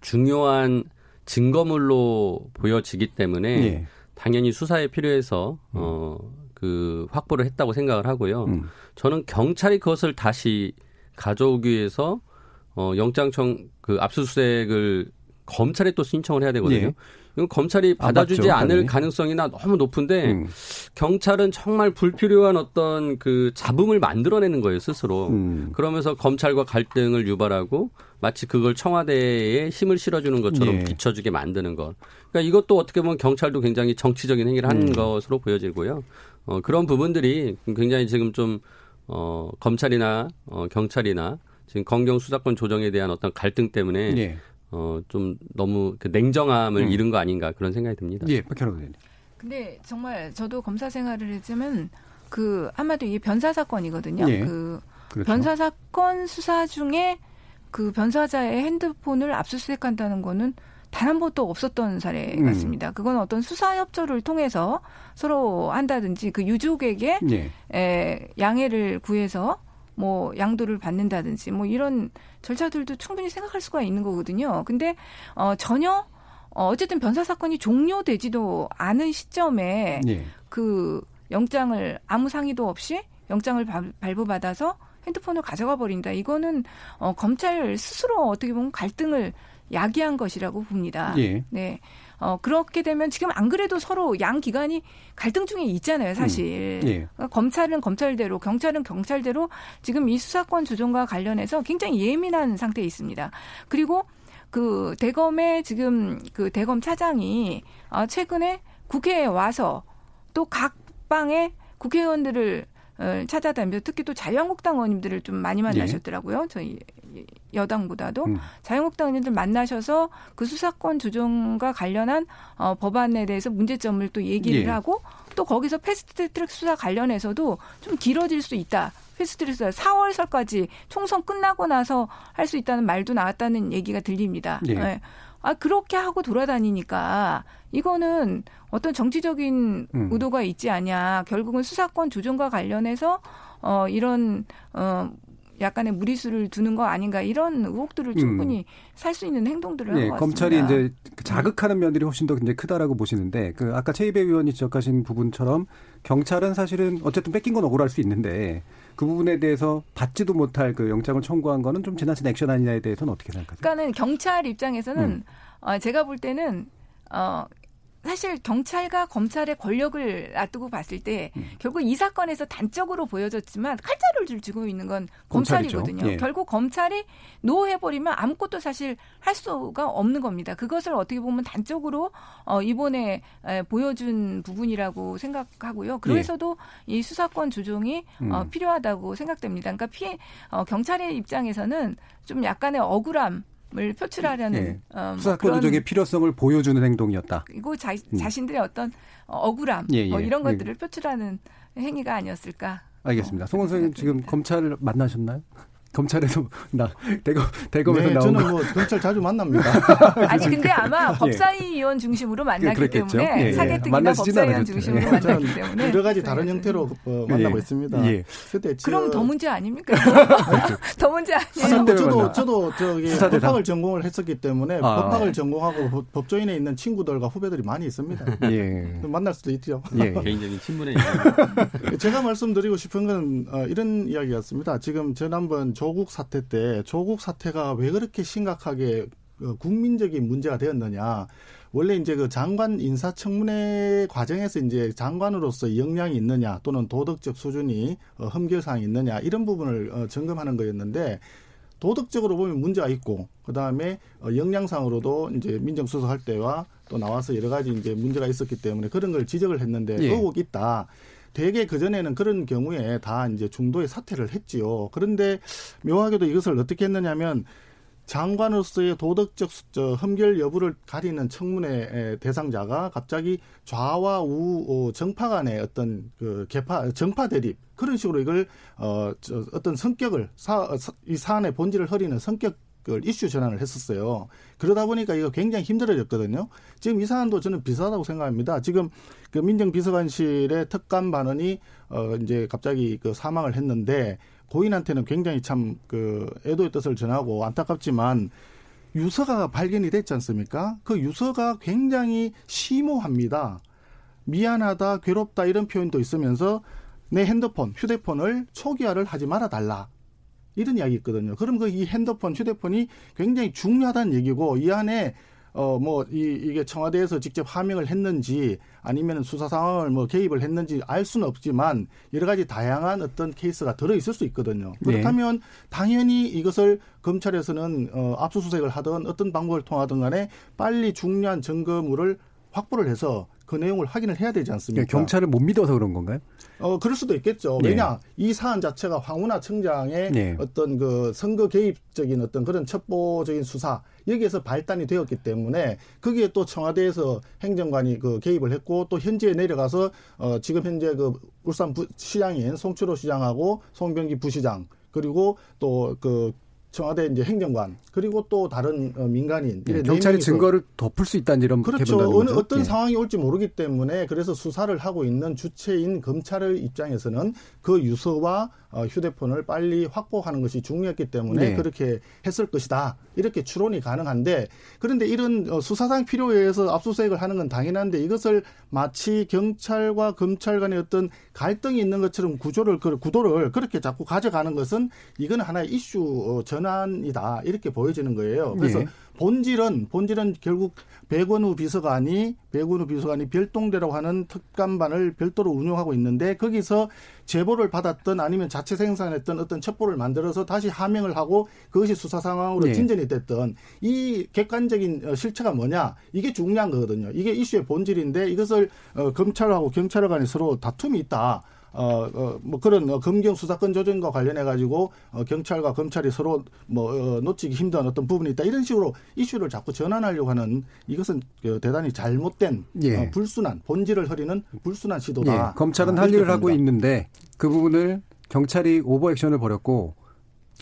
중요한 증거물로 보여지기 때문에 당연히 수사에 필요해서 그 확보를 했다고 생각을 하고요. 저는 경찰이 그것을 다시 가져오기 위해서 영장청 그 압수수색을 검찰에 또 신청을 해야 되거든요. 이건 검찰이 받아주지 않을 가능성이나 너무 높은데 경찰은 정말 불필요한 어떤 그 잡음을 만들어내는 거예요 스스로. 그러면서 검찰과 갈등을 유발하고 마치 그걸 청와대에 힘을 실어주는 것처럼 비춰주게 만드는 것. 그러니까 이것도 어떻게 보면 경찰도 굉장히 정치적인 행위를 하는 것으로 보여지고요. 그런 부분들이 굉장히 지금 좀 검찰이나 경찰이나 지금 검경 수사권 조정에 대한 어떤 갈등 때문에. 좀 너무 그 냉정함을 잃은 거 아닌가 그런 생각이 듭니다. 예, 박혜련 의원님. 근데 정말 저도 검사 생활을 했지만 그 아마도 이게 변사 사건이거든요. 그렇죠. 변사 사건 수사 중에 그 변사자의 핸드폰을 압수수색한다는 거는 단 한 번도 없었던 사례 같습니다. 그건 어떤 수사 협조를 통해서 서로 한다든지 그 유족에게 양해를 구해서 뭐 양도를 받는다든지 뭐 이런 절차들도 충분히 생각할 수가 있는 거거든요. 근데 전혀 어쨌든 변사 사건이 종료되지도 않은 시점에 네. 그 영장을 아무 상의도 없이 영장을 발부받아서 핸드폰을 가져가 버린다. 이거는 검찰 스스로 어떻게 보면 갈등을 야기한 것이라고 봅니다. 예. 네. 그렇게 되면 지금 안 그래도 서로 양 기관이 갈등 중에 있잖아요, 사실. 예. 그러니까 검찰은 검찰대로, 경찰은 경찰대로 지금 이 수사권 조정과 관련해서 굉장히 예민한 상태에 있습니다. 그리고 그 대검의 지금 그 대검 차장이 최근에 국회에 와서 또 각 방에 국회의원들을 찾아다니면서 특히 또 자유한국당 의원님들을 좀 많이 만나셨더라고요. 예. 저희 여당보다도. 자유한국당 의원님들 만나셔서 그 수사권 조정과 관련한 법안에 대해서 문제점을 또 얘기를 예. 하고 또 거기서 패스트트랙 수사 관련해서도 좀 길어질 수 있다. 패스트트랙 수사 4월까지 총선 끝나고 나서 할 수 있다는 말도 나왔다는 얘기가 들립니다. 예. 예. 그렇게 하고 돌아다니니까 이거는 어떤 정치적인 의도가 있지 않냐. 결국은 수사권 조정과 관련해서 이런 약간의 무리수를 두는 거 아닌가 이런 의혹들을 충분히 살 수 있는 행동들을 네, 한 것 같습니다. 검찰이 이제 자극하는 면들이 훨씬 더 굉장히 크다라고 보시는데 그 아까 최희배 의원이 지적하신 부분처럼 경찰은 사실은 어쨌든 뺏긴 건 억울할 수 있는데 그 부분에 대해서 받지도 못할 그 영장을 청구한 거는 좀 지나친 액션 아니냐에 대해서는 어떻게 생각하세요? 그러니까는 경찰 입장에서는 제가 볼 때는 사실 경찰과 검찰의 권력을 놔두고 봤을 때 결국 이 사건에서 단적으로 보여졌지만 칼자루를 쥐고 있는 건 검찰이거든요. 예. 결국 검찰이 노해버리면 아무것도 사실 할 수가 없는 겁니다. 그것을 어떻게 보면 단적으로 이번에 보여준 부분이라고 생각하고요. 그래서도 예. 이 수사권 조정이 필요하다고 생각됩니다. 그러니까 경찰의 입장에서는 좀 약간의 억울함. 을 표출하려는 네. 수사권 조정의 필요성을 보여주는 행동이었다. 그리고 자신들의 어떤 억울함 예, 예. 뭐 이런 것들을 예. 표출하는 행위가 아니었을까. 알겠습니다. 송원석 선생님 지금 검찰을 만나셨나요? 검찰에서 대검에서 네, 나온 저는 뭐 경찰 자주 만납니다. 아니 근데 아마 법사위원 중심으로 만나기 그랬겠죠? 때문에 예, 사개특위나 법사위원 중심으로 예. 만나기 때문에 여러 가지 다른 형태로 만나고 예. 있습니다. 예. 그때 그럼 더 문제 아닙니까? 더 문제 아니에요. 아니, 저도 저기 법학을 전공을 했었기 때문에 법학을 전공하고 법조인에 있는 친구들과 후배들이 많이 있습니다. 예. 만날 수도 있죠. 예. 개인적인 친분에 제가 말씀드리고 싶은 건 이런 이야기였습니다. 지금 지난번 조국 사태 때 조국 사태가 왜 그렇게 심각하게 국민적인 문제가 되었느냐. 원래 이제 그 장관 인사청문회 과정에서 이제 장관으로서 역량이 있느냐 또는 도덕적 수준이 흠결사항이 있느냐 이런 부분을 점검하는 거였는데 도덕적으로 보면 문제가 있고 그다음에 역량상으로도 이제 민정수석 할 때와 또 나와서 여러 가지 이제 문제가 있었기 때문에 그런 걸 지적을 했는데 예. 의혹이 있다. 되게 그전에는 그런 경우에 다 이제 중도의 사퇴를 했지요. 그런데 묘하게도 이것을 어떻게 했느냐면 장관으로서의 도덕적 흠결 여부를 가리는 청문회 대상자가 갑자기 좌와 우 정파 간의 어떤 그 개파 정파 대립 그런 식으로 이걸 어떤 성격을 이 사안의 본질을 흐리는 성격 이슈 전환을 했었어요. 그러다 보니까 이거 굉장히 힘들어졌거든요. 지금 이 사안도 저는 비슷하다고 생각합니다. 지금 그 민정비서관실의 특감 반원이 이제 갑자기 그 사망을 했는데 고인한테는 굉장히 참 그 애도의 뜻을 전하고 안타깝지만 유서가 발견이 됐지 않습니까? 그 유서가 굉장히 심오합니다. 미안하다, 괴롭다 이런 표현도 있으면서 내 핸드폰, 휴대폰을 초기화를 하지 말아달라. 이런 이야기 있거든요. 그럼 이 핸드폰, 휴대폰이 굉장히 중요하다는 얘기고 이 안에 이게 청와대에서 직접 하명을 했는지 아니면 수사 상황을 개입을 했는지 알 수는 없지만 여러 가지 다양한 어떤 케이스가 들어 있을 수 있거든요. 그렇다면 네. 당연히 이것을 검찰에서는 압수수색을 하든 어떤 방법을 통하든 간에 빨리 중요한 증거물을 확보를 해서 그 내용을 확인을 해야 되지 않습니까? 경찰을 못 믿어서 그런 건가요? 그럴 수도 있겠죠. 네. 왜냐, 이 사안 자체가 황운하 청장의 네. 어떤 그 선거 개입적인 어떤 그런 첩보적인 수사, 여기에서 발단이 되었기 때문에 거기에 또 청와대에서 행정관이 그 개입을 했고 또 현지에 내려가서 지금 현재 그 울산 시장인 송철호 시장하고 송병기 부시장 그리고 또 그 청와대 이제 행정관 그리고 또 다른 민간인 네, 경찰이 증거를 덮을 수 있다는 이런 그렇죠. 어느 거죠? 어떤 네. 상황이 올지 모르기 때문에 그래서 수사를 하고 있는 주체인 검찰의 입장에서는 그 유서와 휴대폰을 빨리 확보하는 것이 중요했기 때문에 네. 그렇게 했을 것이다. 이렇게 추론이 가능한데 그런데 이런 수사상 필요에 의해서 압수수색을 하는 건 당연한데 이것을 마치 경찰과 검찰 간의 어떤 갈등이 있는 것처럼 구도를 그렇게 자꾸 가져가는 것은 이건 하나의 이슈 전환이다. 이렇게 보여지는 거예요. 그래서 네. 본질은 결국 백원우 비서관이 별동대라고 하는 특감반을 별도로 운영하고 있는데 거기서 제보를 받았던 아니면 자체 생산했던 어떤 첩보를 만들어서 다시 하명을 하고 그것이 수사 상황으로 네. 진전이 됐던 이 객관적인 실체가 뭐냐 이게 중요한 거거든요. 이게 이슈의 본질인데 이것을 검찰하고 경찰 간에 서로 다툼이 있다. 뭐 그런 검경 수사권 조정과 관련해 가지고 경찰과 검찰이 서로 놓치기 힘든 어떤 부분이 있다 이런 식으로 이슈를 자꾸 전환하려고 하는 이것은 대단히 잘못된 예. 불순한 본질을 흐리는 불순한 시도다. 예. 검찰은 할 일을 하고 있는데 그 부분을 경찰이 오버액션을 벌였고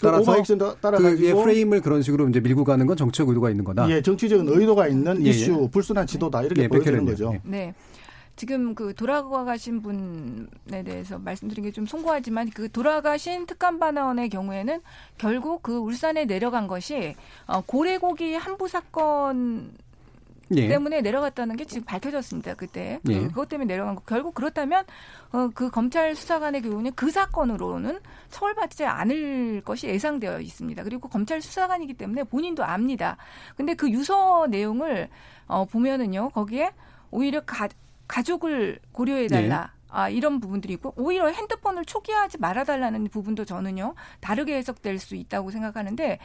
따라서 그의 프레임을 그런 식으로 이제 밀고 가는 건 정치적 의도가 있는 거다. 예, 정치적인 의도가 있는 이슈 불순한 지도다 이렇게 보여지는 거죠. 예. 네. 지금 그 돌아가신 분에 대해서 말씀드린 게 좀 송구하지만 그 돌아가신 특감반원의 경우에는 결국 그 울산에 내려간 것이 고래고기 한부 사건 예. 때문에 내려갔다는 게 지금 밝혀졌습니다. 그때 예. 그것 때문에 내려간 거. 결국 그렇다면 그 검찰 수사관의 교훈은 그 사건으로는 처벌받지 않을 것이 예상되어 있습니다. 그리고 검찰 수사관이기 때문에 본인도 압니다. 근데 그 유서 내용을 보면은요 거기에 오히려 가족을 고려해달라. 네. 이런 부분들이 있고 오히려 핸드폰을 초기화하지 말아달라는 부분도 저는요 다르게 해석될 수 있다고 생각하는데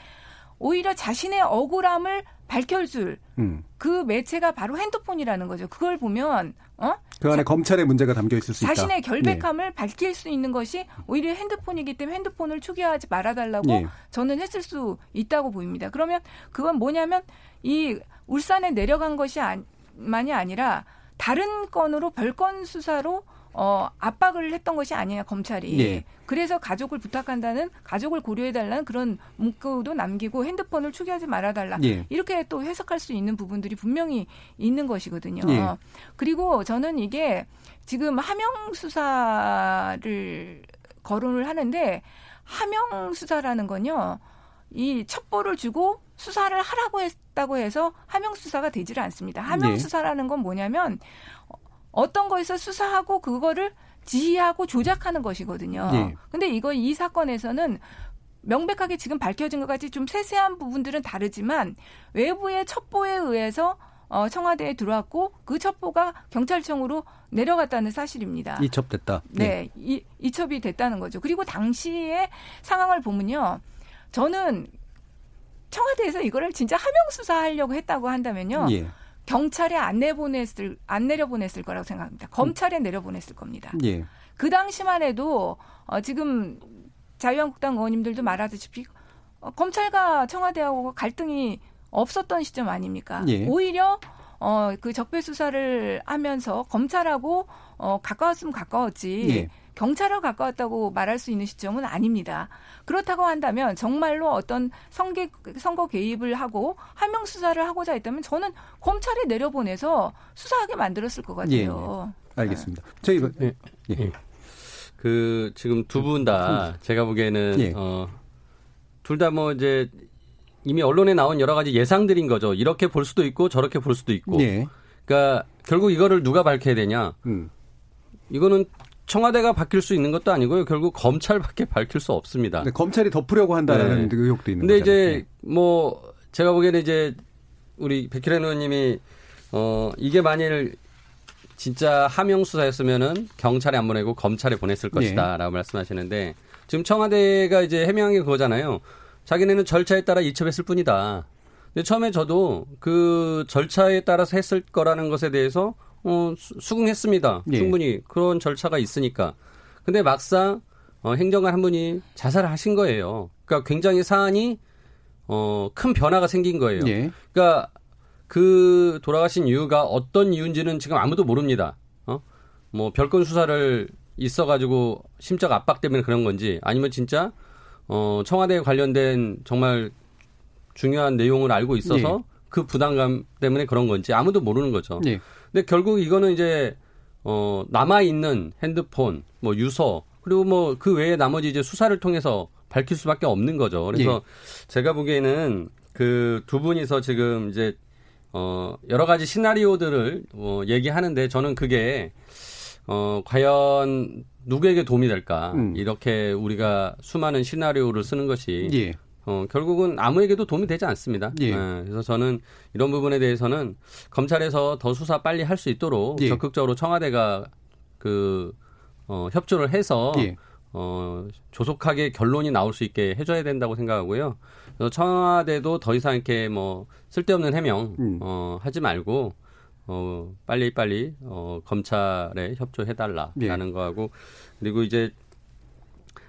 오히려 자신의 억울함을 밝혀줄 그 매체가 바로 핸드폰이라는 거죠. 그걸 보면 그 안에 검찰의 문제가 담겨있을 수 있다. 자신의 결백함을 네. 밝힐 수 있는 것이 오히려 핸드폰이기 때문에 핸드폰을 초기화하지 말아달라고 네. 저는 했을 수 있다고 보입니다. 그러면 그건 뭐냐면 이 울산에 내려간 것이 만이 아니라 다른 건으로 별건 수사로 압박을 했던 것이 아니냐 검찰이. 예. 그래서 가족을 부탁한다는 가족을 고려해달라는 그런 문구도 남기고 핸드폰을 초기화하지 말아달라. 예. 이렇게 또 해석할 수 있는 부분들이 분명히 있는 것이거든요. 예. 그리고 저는 이게 지금 하명 수사를 거론을 하는데 하명 수사라는 건요. 이 첩보를 주고 수사를 하라고 했다고 해서 하명 수사가 되지를 않습니다. 하명 네. 수사라는 건 뭐냐면 어떤 거에서 수사하고 그거를 지휘하고 조작하는 것이거든요. 네. 근데 이 사건에서는 명백하게 지금 밝혀진 것까지 좀 세세한 부분들은 다르지만 외부의 첩보에 의해서 청와대에 들어왔고 그 첩보가 경찰청으로 내려갔다는 사실입니다. 이첩됐다. 네. 이첩이 됐다는 거죠. 그리고 당시의 상황을 보면요. 저는 청와대에서 이거를 진짜 하명 수사하려고 했다고 한다면요. 예. 경찰에 안 내려보냈을 거라고 생각합니다. 검찰에 내려보냈을 겁니다. 예. 그 당시만 해도 지금 자유한국당 의원님들도 말하듯이 검찰과 청와대하고 갈등이 없었던 시점 아닙니까? 예. 오히려 그 적폐 수사를 하면서 검찰하고 가까웠으면 가까웠지. 예. 경찰하고 가까웠다고 말할 수 있는 시점은 아닙니다. 그렇다고 한다면 정말로 어떤 선거 개입을 하고 하명 수사를 하고자 했다면 저는 검찰에 내려보내서 수사하게 만들었을 것 같아요. 예, 알겠습니다. 저희가 예. 그 지금 두 분 다 제가 보기에는 예. 둘 다 뭐 이제 이미 언론에 나온 여러 가지 예상들인 거죠. 이렇게 볼 수도 있고 저렇게 볼 수도 있고. 예. 그러니까 결국 이거를 누가 밝혀야 되냐? 이거는 청와대가 밝힐 수 있는 것도 아니고요. 결국 검찰밖에 밝힐 수 없습니다. 네, 검찰이 덮으려고 한다는 네. 의혹도 있는 거죠. 근데 이제 뭐 제가 보기에는 이제 우리 백혜련 의원님이 이게 만일 진짜 하명 수사였으면은 경찰에 안 보내고 검찰에 보냈을 것이다라고 네. 말씀하시는데 지금 청와대가 이제 해명한 게 그거잖아요. 자기네는 절차에 따라 이첩했을 뿐이다. 근데 처음에 저도 그 절차에 따라서 했을 거라는 것에 대해서 수긍했습니다. 예. 충분히 그런 절차가 있으니까. 근데 막상 행정관 한 분이 자살을 하신 거예요. 그러니까 굉장히 사안이 큰 변화가 생긴 거예요. 예. 그러니까 그 돌아가신 이유가 어떤 이유인지는 지금 아무도 모릅니다. 뭐 별건 수사를 있어가지고 심적 압박 때문에 그런 건지 아니면 진짜 청와대에 관련된 정말 중요한 내용을 알고 있어서 네. 그 부담감 때문에 그런 건지 아무도 모르는 거죠. 네. 근데 결국 이거는 이제 남아 있는 핸드폰, 뭐 유서 그리고 뭐 그 외에 나머지 이제 수사를 통해서 밝힐 수밖에 없는 거죠. 그래서 네. 제가 보기에는 그 두 분이서 지금 이제 여러 가지 시나리오들을 얘기하는데 저는 그게 과연 누구에게 도움이 될까? 이렇게 우리가 수많은 시나리오를 쓰는 것이 예. 결국은 아무에게도 도움이 되지 않습니다. 예. 그래서 저는 이런 부분에 대해서는 검찰에서 더 수사 빨리 할 수 있도록 예. 적극적으로 청와대가 협조를 해서 예. 조속하게 결론이 나올 수 있게 해줘야 된다고 생각하고요. 그래서 청와대도 더 이상 이렇게 뭐 쓸데없는 해명 하지 말고. 빨리빨리 검찰에 협조해달라라는 예. 거하고 그리고 이제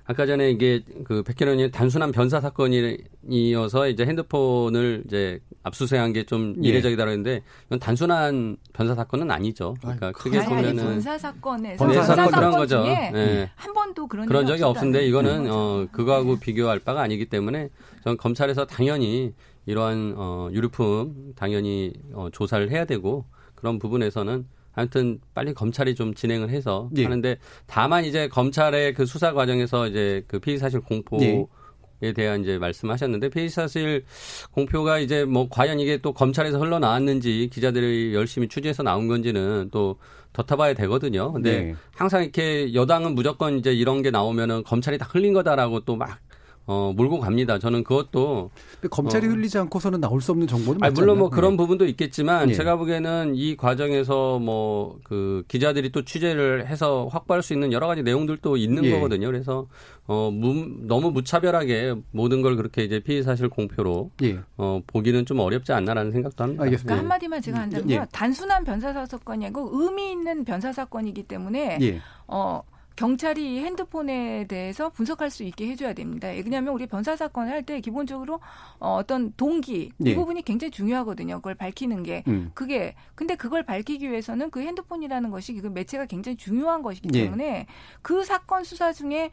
아까 전에 이게 그 백혜련이 단순한 변사 사건이어서 이제 핸드폰을 이제 압수수색한 게 좀 예. 이례적이다고 했는데 이건 단순한 변사 사건은 아니죠. 그러니까 크게 보면은 변사 사건에서 변사 사건이란 거죠. 예. 한 번도 그런 적이 없는데 이거는 그거하고 예. 비교할 바가 아니기 때문에 전 검찰에서 당연히 이러한 유류품 당연히 조사를 해야 되고 그런 부분에서는 아무튼 빨리 검찰이 좀 진행을 해서 네. 하는데 다만 이제 검찰의 그 수사 과정에서 이제 그 피의 사실 공포에 네. 대한 이제 말씀하셨는데 피의 사실 공표가 이제 뭐 과연 이게 또 검찰에서 흘러나왔는지 기자들이 열심히 취재해서 나온 건지는 또 덧타봐야 되거든요. 근데 네. 항상 이렇게 여당은 무조건 이제 이런 게 나오면은 검찰이 다 흘린 거다라고 또 막 몰고 갑니다. 저는 그것도. 근데 검찰이 흘리지 않고서는 나올 수 없는 정보는 맞지 않나요? 물론 뭐 그런 부분도 있겠지만 예. 제가 보기에는 이 과정에서 뭐 그 기자들이 또 취재를 해서 확보할 수 있는 여러 가지 내용들도 있는 예. 거거든요. 그래서 너무 무차별하게 모든 걸 그렇게 이제 피의 사실 공표로 예. 보기는 좀 어렵지 않나라는 생각도 합니다. 알겠습니다. 그러니까 한마디만 제가 한다면요. 예. 단순한 변사사 사건이 아니고 의미 있는 변사 사건이기 때문에 예. 경찰이 핸드폰에 대해서 분석할 수 있게 해줘야 됩니다. 왜냐하면 우리 변사 사건을 할 때 기본적으로 어떤 동기 이 예. 부분이 굉장히 중요하거든요. 그걸 밝히는 게 그게 근데 그걸 밝히기 위해서는 그 핸드폰이라는 것이 그 매체가 굉장히 중요한 것이기 때문에 예. 그 사건 수사 중에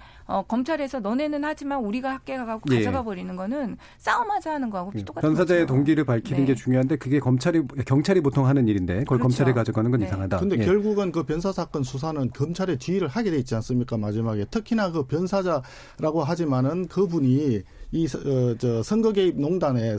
검찰에서 너네는 하지만 우리가 학계가 예. 가져가 버리는 거는 싸움하자 하는 거하고 똑같은 변사자의 거죠. 동기를 밝히는 네. 게 중요한데 그게 경찰이 보통 하는 일인데 그걸 그렇죠. 검찰이 가져가는 건 네. 이상하다. 근데 예. 결국은 그 변사 사건 수사는 검찰의 지휘를 하게 돼 있죠. 않습니까? 마지막에 특히나 그 변사자라고 하지만은 그분이 이 선거개입 농단의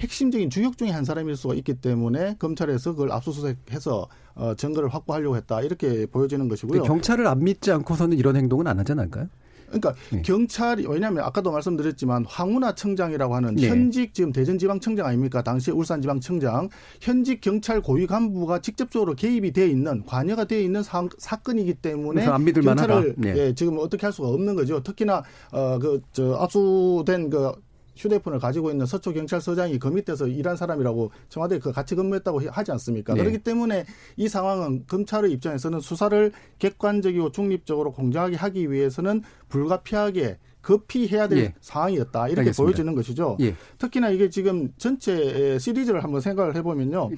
핵심적인 주역 중에 한 사람일 수가 있기 때문에 검찰에서 그걸 압수수색해서 증거를 확보하려고 했다 이렇게 보여지는 것이고요. 경찰을 안 믿지 않고서는 이런 행동은 안 하지 않을까요? 그러니까 네. 경찰이 왜냐하면 아까도 말씀드렸지만 황운하 청장이라고 하는 네. 현직 지금 대전지방청장 아닙니까? 당시 울산지방청장 현직 경찰 고위 간부가 직접적으로 개입이 돼 있는 관여가 돼 있는 사건이기 때문에 안 믿을 경찰을 네. 예, 지금 어떻게 할 수가 없는 거죠. 특히나 압수된 그 휴대폰을 가지고 있는 서초 경찰서장이 그 밑에서 일한 사람이라고 청와대에 같이 근무했다고 하지 않습니까? 네. 그렇기 때문에 이 상황은 검찰의 입장에서는 수사를 객관적이고 중립적으로 공정하게 하기 위해서는 불가피하게 급히해야 될 예. 상황이었다. 이렇게 알겠습니다. 보여지는 것이죠. 예. 특히나 이게 지금 전체 시리즈를 한번 생각을 해보면요.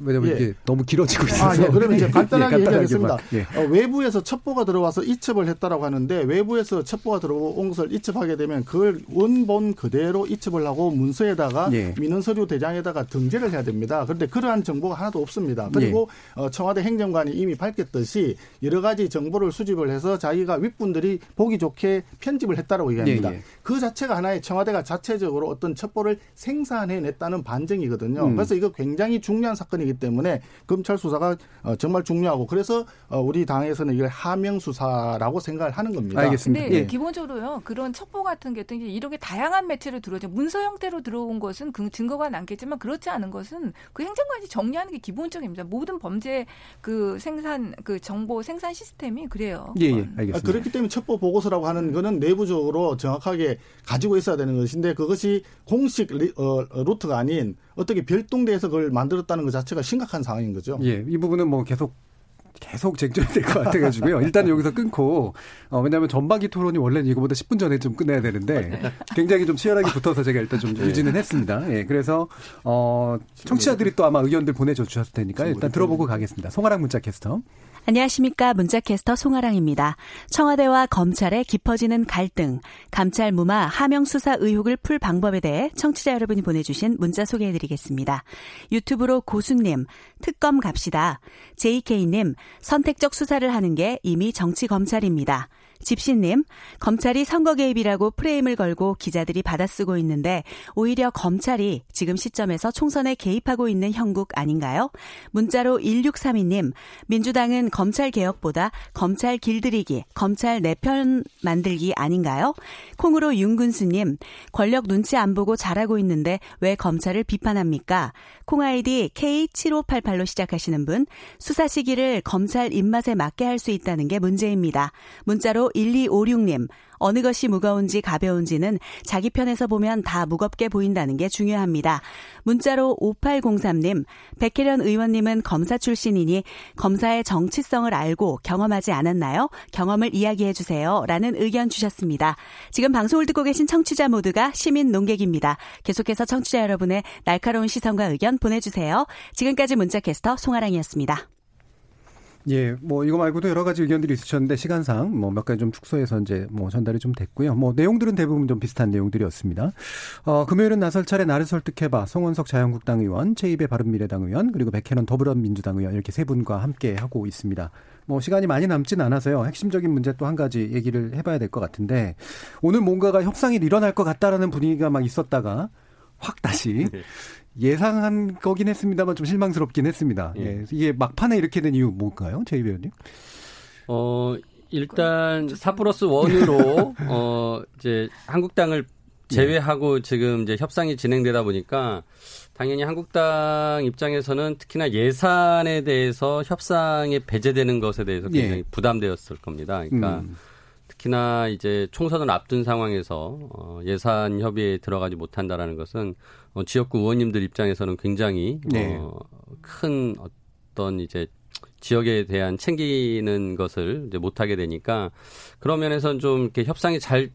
왜냐면 예. 이게 너무 길어지고 있어서. 아, 예. 그러면 이제 간단하게 얘기하겠습니다. 예. 외부에서 첩보가 들어와서 이첩을 했다라고 하는데 외부에서 첩보가 들어온 것을 이첩하게 되면 그걸 원본 그대로 이첩을 하고 문서에다가 예. 민원서류 대장에다가 등재를 해야 됩니다. 그런데 그러한 정보가 하나도 없습니다. 그리고 예. 청와대 행정관이 이미 밝혔듯이 여러 가지 정보를 수집을 해서 자기가 윗분들이 보기 좋게 편집을 했다라고 얘기합니다. 예. 그 자체가 하나의 청와대가 자체적으로 어떤 첩보를 생산해냈다는 반증이거든요. 그래서 이거 굉장히 중요한 사건이기 때문에 검찰 수사가 정말 중요하고 그래서 우리 당에서는 이걸 하명 수사라고 생각을 하는 겁니다. 알겠습니다. 근데 예. 기본적으로요 그런 첩보 같은 게 이런 게 다양한 매체로 들어오죠. 문서 형태로 들어온 것은 그 증거가 남겠지만 그렇지 않은 것은 그 행정관이 정리하는 게 기본적입니다. 모든 범죄 정보 생산 시스템이 그래요. 예, 예. 알겠습니다. 그렇기 때문에 첩보 보고서라고 하는 거는 내부적으로 정확하게 가지고 있어야 되는 것인데 그것이 공식 루트가 아닌 어떻게 별동대에서 그걸 만들었다는 것 자체가 심각한 상황인 거죠. 예, 이 부분은 뭐 계속 쟁점이 될 것 같아가지고요. 일단은 여기서 끊고 왜냐하면 전반기 토론이 원래는 이거보다 10분 전에 좀 끝내야 되는데 굉장히 좀 치열하게 붙어서 제가 일단 좀 유지는 했습니다. 예, 그래서 청취자들이 또 아마 의견들 보내주셨을 테니까 일단 들어보고 가겠습니다. 송아랑 문자 캐스터. 안녕하십니까. 문자캐스터 송아랑입니다. 청와대와 검찰의 깊어지는 갈등, 감찰 무마, 하명 수사 의혹을 풀 방법에 대해 청취자 여러분이 보내주신 문자 소개해드리겠습니다. 유튜브로 고수님, 특검 갑시다. JK님, 선택적 수사를 하는 게 이미 정치 검찰입니다. 집시님, 검찰이 선거 개입이라고 프레임을 걸고 기자들이 받아쓰고 있는데 오히려 검찰이 지금 시점에서 총선에 개입하고 있는 형국 아닌가요? 문자로 1632님, 민주당은 검찰 개혁보다 검찰 길들이기, 검찰 내 편 만들기 아닌가요? 콩으로 윤근수님, 권력 눈치 안 보고 잘하고 있는데 왜 검찰을 비판합니까? 콩아이디 K7588로 시작하시는 분, 수사 시기를 검찰 입맛에 맞게 할 수 있다는 게 문제입니다. 문자로 1256님, 어느 것이 무거운지 가벼운지는 자기 편에서 보면 다 무겁게 보인다는 게 중요합니다. 문자로 5803님, 백혜련 의원님은 검사 출신이니 검사의 정치성을 알고 경험하지 않았나요? 경험을 이야기해 주세요. 라는 의견 주셨습니다. 지금 방송을 듣고 계신 청취자 모두가 시민 논객입니다. 계속해서 청취자 여러분의 날카로운 시선과 의견 보내주세요. 지금까지 문자캐스터 송아랑이었습니다. 예, 이거 말고도 여러 가지 의견들이 있으셨는데 시간상 몇 가지 좀 축소해서 이제 전달이 좀 됐고요. 내용들은 대부분 좀 비슷한 내용들이었습니다. 금요일은 나설 차례 나를 설득해봐. 송원석 자유한국당 의원, 최희배 바른미래당 의원, 그리고 백혜련 더불어민주당 의원 이렇게 세 분과 함께 하고 있습니다. 시간이 많이 남진 않아서요. 핵심적인 문제 또 한 가지 얘기를 해봐야 될 것 같은데 오늘 뭔가가 협상이 일어날 것 같다라는 분위기가 막 있었다가 확 다시. 예상한 거긴 했습니다만 좀 실망스럽긴 했습니다. 예. 이게 막판에 이렇게 된 이유 뭘까요? 최희배 의원님? 일단 4+1으로 이제 한국당을 제외하고 지금 이제 협상이 진행되다 보니까 당연히 한국당 입장에서는 특히나 예산에 대해서 협상에 배제되는 것에 대해서 굉장히 부담되었을 겁니다. 그러니까 특히나 이제 총선을 앞둔 상황에서 예산 협의에 들어가지 못한다라는 것은 지역구 의원님들 입장에서는 굉장히 큰 어떤 이제 지역에 대한 챙기는 것을 이제 못하게 되니까 그런 면에서는 좀 이렇게 협상이 잘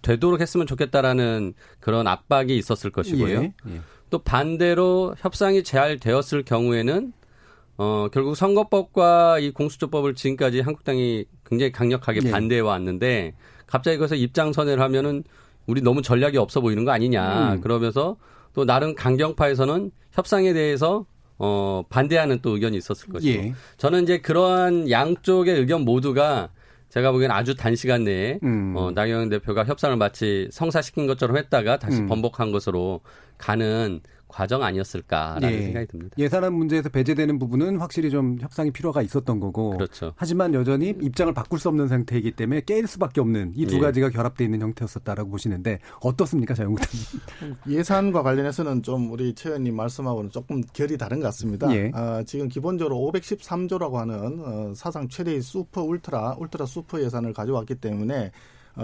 되도록 했으면 좋겠다라는 그런 압박이 있었을 것이고요. 또 반대로 협상이 잘 되었을 경우에는 결국 선거법과 이 공수처법을 지금까지 한국당이 굉장히 강력하게 반대해 왔는데 갑자기 거기서 입장 선회를 하면은 우리 너무 전략이 없어 보이는 거 아니냐 그러면서 또 나름 강경파에서는 협상에 대해서 반대하는 또 의견이 있었을 것이고 저는 이제 그러한 양쪽의 의견 모두가 제가 보기엔 아주 단시간 내에 나경원 대표가 협상을 마치 성사시킨 것처럼 했다가 다시 번복한 것으로 가는 과정 아니었을까라는 생각이 듭니다. 예산안 문제에서 배제되는 부분은 확실히 좀 협상이 필요가 있었던 거고 그렇죠. 하지만 여전히 입장을 바꿀 수 없는 상태이기 때문에 깨일 수밖에 없는 이 두 가지가 결합되어 있는 형태였었다라고 보시는데 어떻습니까? 자유한국당 예산과 관련해서는 좀 우리 최 의원님 말씀하고는 조금 결이 다른 것 같습니다. 지금 기본적으로 513조라고 하는 사상 최대의 울트라 슈퍼 예산을 가져왔기 때문에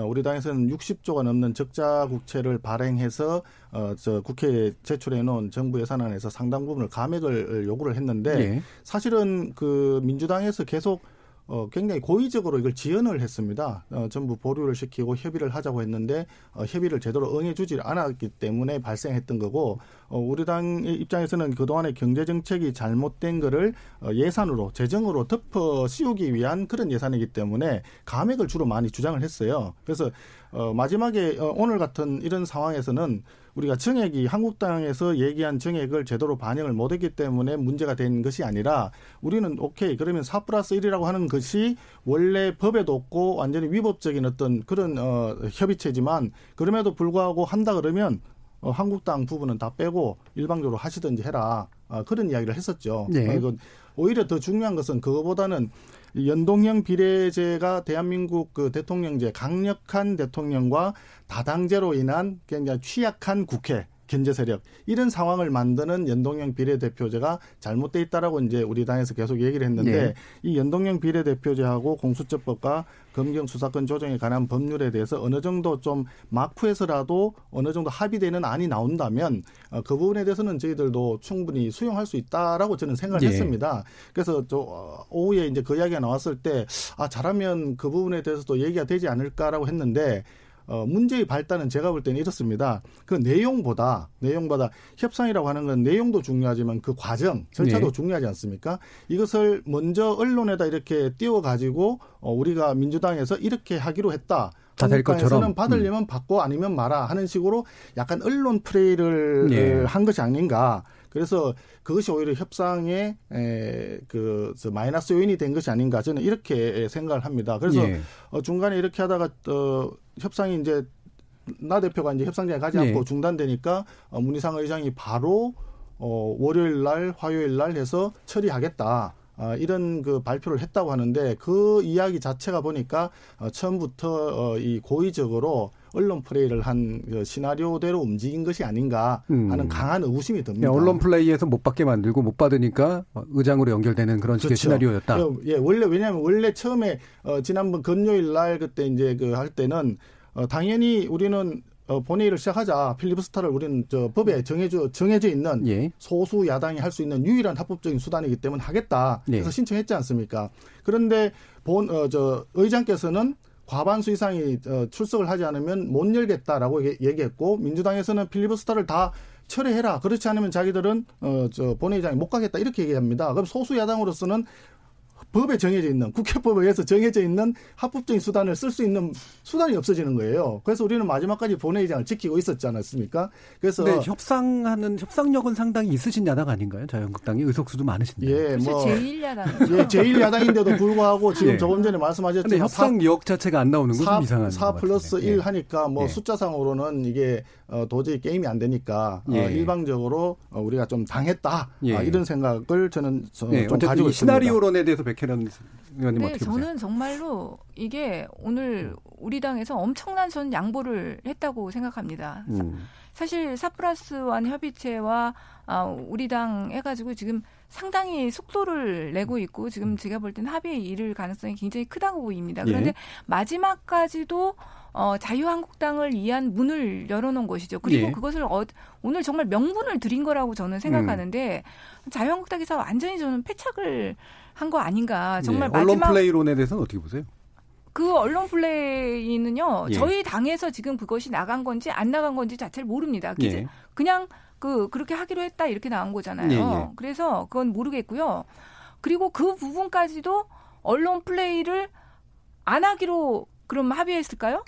우리 당에서는 60조가 넘는 적자 국채를 발행해서 국회에 제출해 놓은 정부 예산안에서 상당 부분을 감액을 요구를 했는데 사실은 그 민주당에서 계속 굉장히 고의적으로 이걸 지연을 했습니다. 전부 보류를 시키고 협의를 하자고 했는데 협의를 제대로 응해주지 않았기 때문에 발생했던 거고 우리 당의 입장에서는 그동안의 경제정책이 잘못된 거를 예산으로 재정으로 덮어 씌우기 위한 그런 예산이기 때문에 감액을 주로 많이 주장을 했어요. 그래서 마지막에 오늘 같은 이런 상황에서는 우리가 정액이 한국당에서 얘기한 정액을 제대로 반영을 못했기 때문에 문제가 된 것이 아니라 우리는 오케이 그러면 4+1이라고 하는 것이 원래 법에도 없고 완전히 위법적인 어떤 그런 협의체지만 그럼에도 불구하고 한다 그러면 한국당 부분은 다 빼고 일방적으로 하시든지 해라 그런 이야기를 했었죠. 이건 오히려 더 중요한 것은 그거보다는 연동형 비례제가 대한민국 그 대통령제 강력한 대통령과 다당제로 인한 굉장히 취약한 국회 견제 세력 이런 상황을 만드는 연동형 비례대표제가 잘못돼 있다라고 이제 우리 당에서 계속 얘기를 했는데 이 연동형 비례대표제하고 공수처법과 검경 수사권 조정에 관한 법률에 대해서 어느 정도 좀 막후에서라도 어느 정도 합의되는 안이 나온다면 그 부분에 대해서는 저희들도 충분히 수용할 수 있다라고 저는 생각을 했습니다. 그래서 저 오후에 이제 그 이야기가 나왔을 때 잘하면 그 부분에 대해서도 얘기가 되지 않을까라고 했는데 문제의 발단은 제가 볼 때는 이렇습니다. 그 내용보다 협상이라고 하는 건 내용도 중요하지만 그 과정, 절차도 네. 중요하지 않습니까? 이것을 먼저 언론에다 이렇게 띄워가지고 우리가 민주당에서 이렇게 하기로 했다. 다 될 것처럼. 받으려면 받고 아니면 마라 하는 식으로 약간 언론 플레이를 네. 한 것이 아닌가. 그래서 그것이 오히려 협상에 그 마이너스 요인이 된 것이 아닌가 저는 이렇게 생각을 합니다. 그래서 예. 중간에 이렇게 하다가 협상이 이제 나 대표가 이제 협상장에 가지 않고 예. 중단되니까 문희상 의장이 바로 월요일 날, 화요일 날 해서 처리하겠다. 이런 그 발표를 했다고 하는데 그 이야기 자체가 보니까 처음부터 이 고의적으로 언론 플레이를 한 그 시나리오대로 움직인 것이 아닌가 하는 강한 의구심이 듭니다. 네, 언론 플레이에서 못 받게 만들고 못 받으니까 의장으로 연결되는 그런 식의 그렇죠. 시나리오였다. 예, 왜냐하면 원래 처음에 지난번 금요일 날 그때 이제 그 할 때는 당연히 우리는 본회의를 시작하자. 필리버스터를 우리는 법에 정해져 있는 예. 소수 야당이 할 수 있는 유일한 합법적인 수단이기 때문에 하겠다. 예. 그래서 신청했지 않습니까? 그런데 의장께서는 과반수 이상이 출석을 하지 않으면 못 열겠다라고 얘기했고 민주당에서는 필리버스터를 다 철회해라. 그렇지 않으면 자기들은 본회의장에 못 가겠다. 이렇게 얘기합니다. 그럼 소수 야당으로서는 법에 정해져 있는 국회법에 의해서 정해져 있는 합법적인 수단을 쓸 수 있는 수단이 없어지는 거예요. 그래서 우리는 마지막까지 본회의장을 지키고 있었지 않았습니까? 그래서 네, 협상력은 상당히 있으신 야당 아닌가요? 자유한국당이 의석수도 많으신데. 예, 뭐 제1야당. 예, 제1야당인데도 불구하고 지금 예. 조금 전에 말씀하셨지만 근데 협상력 자체가 안 나오는 건 좀 이상한 거 같아요. 4 플러스 1 예. 하니까 뭐 예. 숫자상으로는 이게 도저히 게임이 안 되니까 예. 일방적으로 우리가 좀 당했다. 예. 이런 생각을 저는 예. 좀 가지고 있습니다. 시나리오론에 대해서 백혜련 의원님 어떻게 보세요? 저는 정말로 이게 오늘 우리 당에서 엄청난 전 양보를 했다고 생각합니다. 사실 4+1 협의체와 우리 당 해가지고 지금 상당히 속도를 내고 있고 지금 제가 볼 때는 합의에 이를 가능성이 굉장히 크다고 보입니다. 그런데 예. 마지막까지도 자유한국당을 위한 문을 열어놓은 것이죠. 그리고 예. 그것을 오늘 정말 명분을 드린 거라고 저는 생각하는데 자유한국당에서 완전히 저는 패착을 한 거 아닌가. 정말 예. 마지막 언론 플레이론에 대해서는 어떻게 보세요? 그 언론 플레이는요. 예. 저희 당에서 지금 그것이 나간 건지 안 나간 건지 자체를 모릅니다. 예. 그냥 그렇게 하기로 했다 이렇게 나온 거잖아요. 예. 그래서 그건 모르겠고요. 그리고 그 부분까지도 언론 플레이를 안 하기로 그럼 합의했을까요?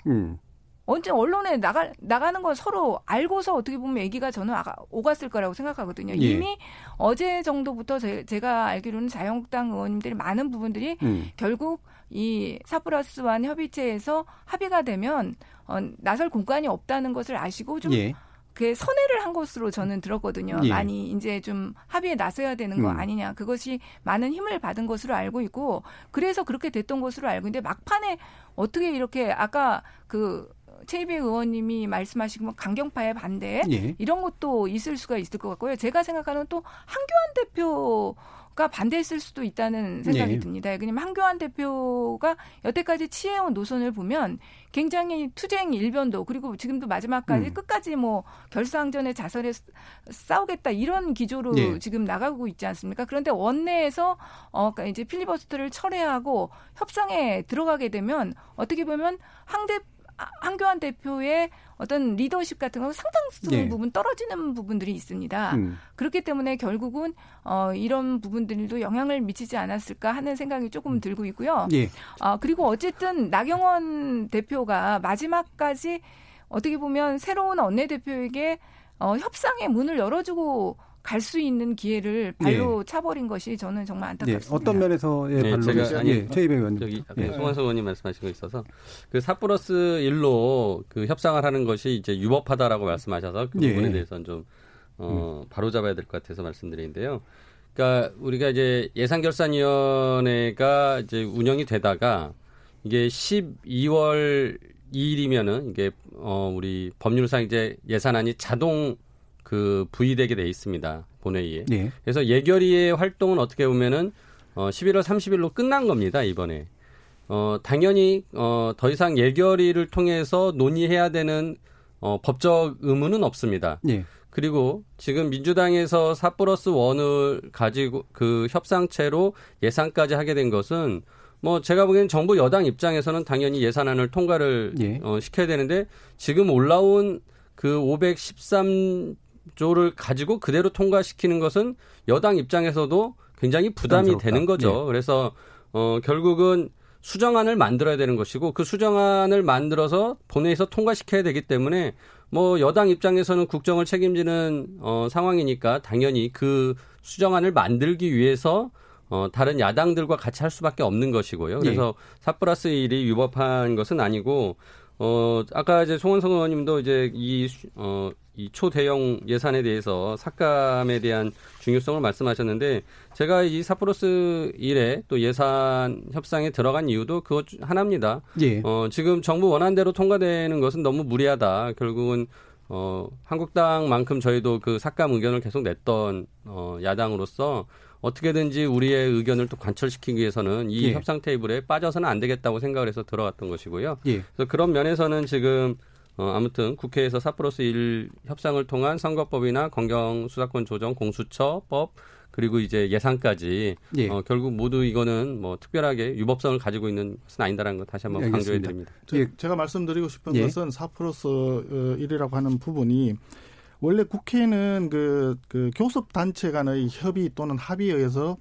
언제 언론에 나가는 건 서로 알고서 어떻게 보면 얘기가 저는 오갔을 거라고 생각하거든요. 예. 이미 어제 정도부터 제가 알기로는 자유한국당 의원님들이 많은 부분들이 결국 이 4+1 협의체에서 합의가 되면 나설 공간이 없다는 것을 아시고 좀 예. 그 선회를 한 것으로 저는 들었거든요. 예. 많이 이제 좀 합의에 나서야 되는 거 아니냐. 그것이 많은 힘을 받은 것으로 알고 있고 그래서 그렇게 됐던 것으로 알고 있는데 막판에 어떻게 이렇게 아까 그 최희배 의원님이 말씀하신 건 강경파의 반대 예. 이런 것도 있을 수가 있을 것 같고요. 제가 생각하는 또 한규환 대표가 반대했을 수도 있다는 생각이 예. 듭니다. 왜냐하면 한규환 대표가 여태까지 취해온 노선을 보면 굉장히 투쟁 일변도 그리고 지금도 마지막까지 끝까지 뭐 결사항전에 자선에 싸우겠다 이런 기조로 예. 지금 나가고 있지 않습니까? 그런데 원내에서 이제 필리버스터를 철회하고 협상에 들어가게 되면 어떻게 보면 한교안 대표의 어떤 리더십 같은 거 상당수의 예. 부분 떨어지는 부분들이 있습니다. 그렇기 때문에 결국은 이런 부분들도 영향을 미치지 않았을까 하는 생각이 조금 들고 있고요. 예. 그리고 어쨌든 나경원 대표가 마지막까지 어떻게 보면 새로운 원내대표에게 협상의 문을 열어주고 갈 수 있는 기회를 발로 예. 차버린 것이 저는 정말 안타깝습니다. 예. 어떤 면에서 예, 발로 최희배 의원님. 송원석 의원님 말씀하신 거 있어서 그 4+1로 그 협상을 하는 것이 이제 유법하다라고 말씀하셔서 그 부분에 예. 대해서는 좀 바로잡아야 될 것 같아서 말씀드리는데요. 그러니까 우리가 이제 예산결산위원회가 이제 운영이 되다가 이게 12월 2일이면은 이게 우리 법률상 이제 예산안이 자동 그 부의되게 돼 있습니다. 본회의에. 네. 그래서 예결위의 활동은 어떻게 보면은 11월 30일로 끝난 겁니다. 이번에. 당연히 더 이상 예결위를 통해서 논의해야 되는 법적 의무는 없습니다. 네. 그리고 지금 민주당에서 4+1을 가지고 그 협상체로 예산까지 하게 된 것은 뭐 제가 보기엔 정부 여당 입장에서는 당연히 예산안을 통과를 시켜야 되는데 지금 올라온 그 513조를 가지고 그대로 통과시키는 것은 여당 입장에서도 굉장히 부담이 되는 거죠. 예. 그래서 결국은 수정안을 만들어야 되는 것이고 그 수정안을 만들어서 본회의에서 통과시켜야 되기 때문에 뭐 여당 입장에서는 국정을 책임지는 상황이니까 당연히 그 수정안을 만들기 위해서 다른 야당들과 같이 할 수밖에 없는 것이고요. 그래서 4+1이 위법한 것은 아니고 아까 이제 송원석 의원님도 이제 이 초대형 예산에 대해서 삭감에 대한 중요성을 말씀하셨는데 제가 이 4+1에 또 예산 협상에 들어간 이유도 그것 하나입니다. 예. 지금 정부 원안대로 통과되는 것은 너무 무리하다. 결국은 한국당만큼 저희도 그 삭감 의견을 계속 냈던 야당으로서 어떻게든지 우리의 의견을 또 관철시키기 위해서는 이 협상 테이블에 빠져서는 안 되겠다고 생각을 해서 들어갔던 것이고요. 그래서 그런 면에서는 지금 아무튼 국회에서 4+1 협상을 통한 선거법이나 검경수사권 조정, 공수처법 그리고 이제 예산까지 결국 모두 이거는 뭐 특별하게 유법성을 가지고 있는 것은 아니다라는 거 다시 한번 강조해 드립니다. 제가 말씀드리고 싶은 것은 4+1이라고 하는 부분이 원래 국회는 그 교섭단체 간의 협의 또는 합의에 의해서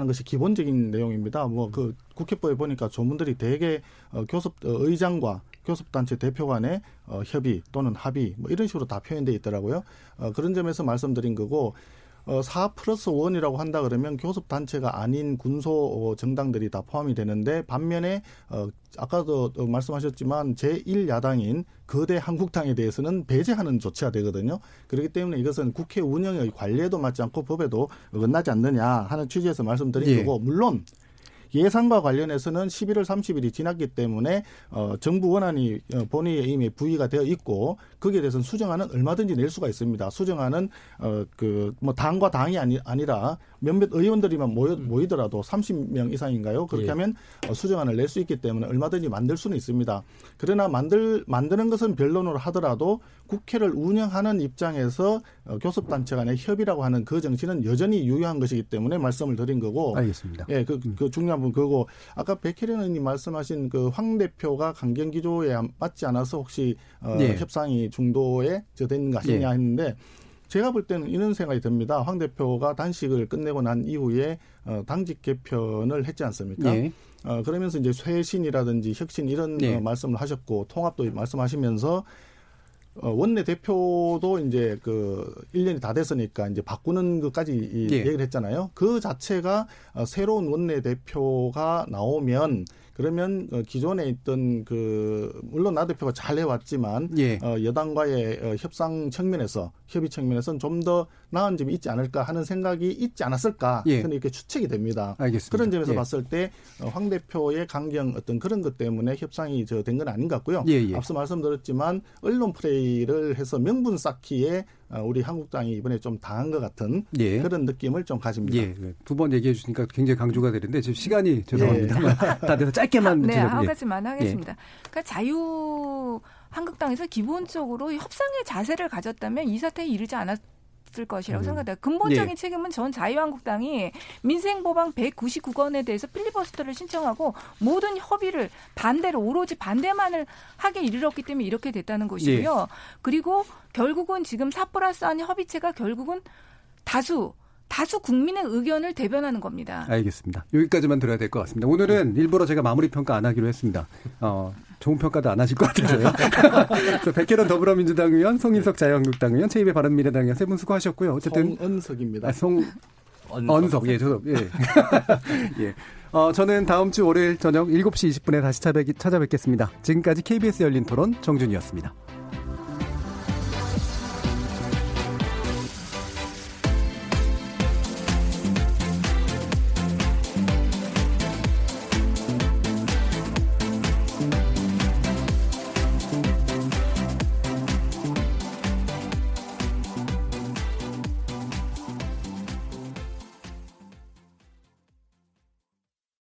운영하는 것이 기본적인 내용입니다. 뭐 그 국회법에 보니까 조문들이 대개 의장과 교섭단체 대표 간의 협의 또는 합의 뭐 이런 식으로 다 표현되어 있더라고요. 그런 점에서 말씀드린 거고 4+1이라고 한다 그러면 교섭단체가 아닌 군소 정당들이 다 포함이 되는데 반면에 아까도 말씀하셨지만 제1야당인 거대 한국당에 대해서는 배제하는 조치가 되거든요. 그렇기 때문에 이것은 국회 운영의 관례도 맞지 않고 법에도 어긋나지 않느냐 하는 취지에서 말씀드린 거고 물론 예산과 관련해서는 11월 30일이 지났기 때문에 정부 원안이 본회의에 이미 부의가 되어 있고 거기에 대해서는 수정안은 얼마든지 낼 수가 있습니다. 수정안은 당과 당이 아니라 몇몇 의원들이만 모이더라도 30명 이상인가요? 그렇게 하면 수정안을 낼 수 있기 때문에 얼마든지 만들 수는 있습니다. 그러나 만드는 것은 변론으로 하더라도 국회를 운영하는 입장에서 교섭단체 간의 협의라고 하는 그 정신은 여전히 유효한 것이기 때문에 말씀을 드린 거고. 알겠습니다. 예, 그 중요한 부분 그거고 아까 백혜련 의원님 말씀하신 그 황 대표가 강경 기조에 맞지 않아서 혹시 협상이 중도에 저된 것 아니냐 했는데 제가 볼 때는 이런 생각이 듭니다. 황 대표가 단식을 끝내고 난 이후에 당직 개편을 했지 않습니까? 그러면서 이제 쇄신이라든지 혁신 이런 말씀을 하셨고 통합도 말씀하시면서 원내대표도 이제 그 1년이 다 됐으니까 이제 바꾸는 것까지 얘기를 했잖아요. 그 자체가 새로운 원내대표가 나오면 그러면 기존에 있던 물론 나 대표가 잘 해왔지만 여당과의 협상 측면에서 협의 측면에서는 좀 더 나은 점이 있지 않을까 하는 생각이 있지 않았을까 저는 이렇게 추측이 됩니다. 알겠습니다. 그런 점에서 봤을 때 황 대표의 강경 어떤 그런 것 때문에 협상이 된 건 아닌 것 같고요. 앞서 말씀드렸지만 언론 플레이를 해서 명분 쌓기에 우리 한국당이 이번에 좀 당한 것 같은 그런 느낌을 좀 가집니다. 두 번 얘기해 주시니까 굉장히 강조가 되는데 지금 시간이 죄송합니다만 다들 짧게만 한 가지만 하겠습니다. 그러니까 자유한국당에서 기본적으로 협상의 자세를 가졌다면 이 사태에 이르지 않았 쓸 것이라고 생각해요. 근본적인 책임은 전 자유한국당이 민생법안 199건에 대해서 필리버스터를 신청하고 모든 협의를 반대로 오로지 반대만을 하게 이르렀기 때문에 이렇게 됐다는 것이고요. 그리고 결국은 지금 4+1 협의체가 결국은 다수 국민의 의견을 대변하는 겁니다. 알겠습니다. 여기까지만 들어야 될 것 같습니다. 오늘은 일부러 제가 마무리 평가 안 하기로 했습니다. 좋은 평가도 안 하실 것 같아서요. 그래서 백혜련 더불어민주당 의원, 송인석 자유한국당 의원, 최희배 바른미래당 의원 세 분 수고하셨고요. 어쨌든 송은석입니다. 언석. 저는 다음 주 월요일 저녁 7시 20분에 다시 찾아뵙겠습니다. 지금까지 KBS 열린 토론 정준이었습니다.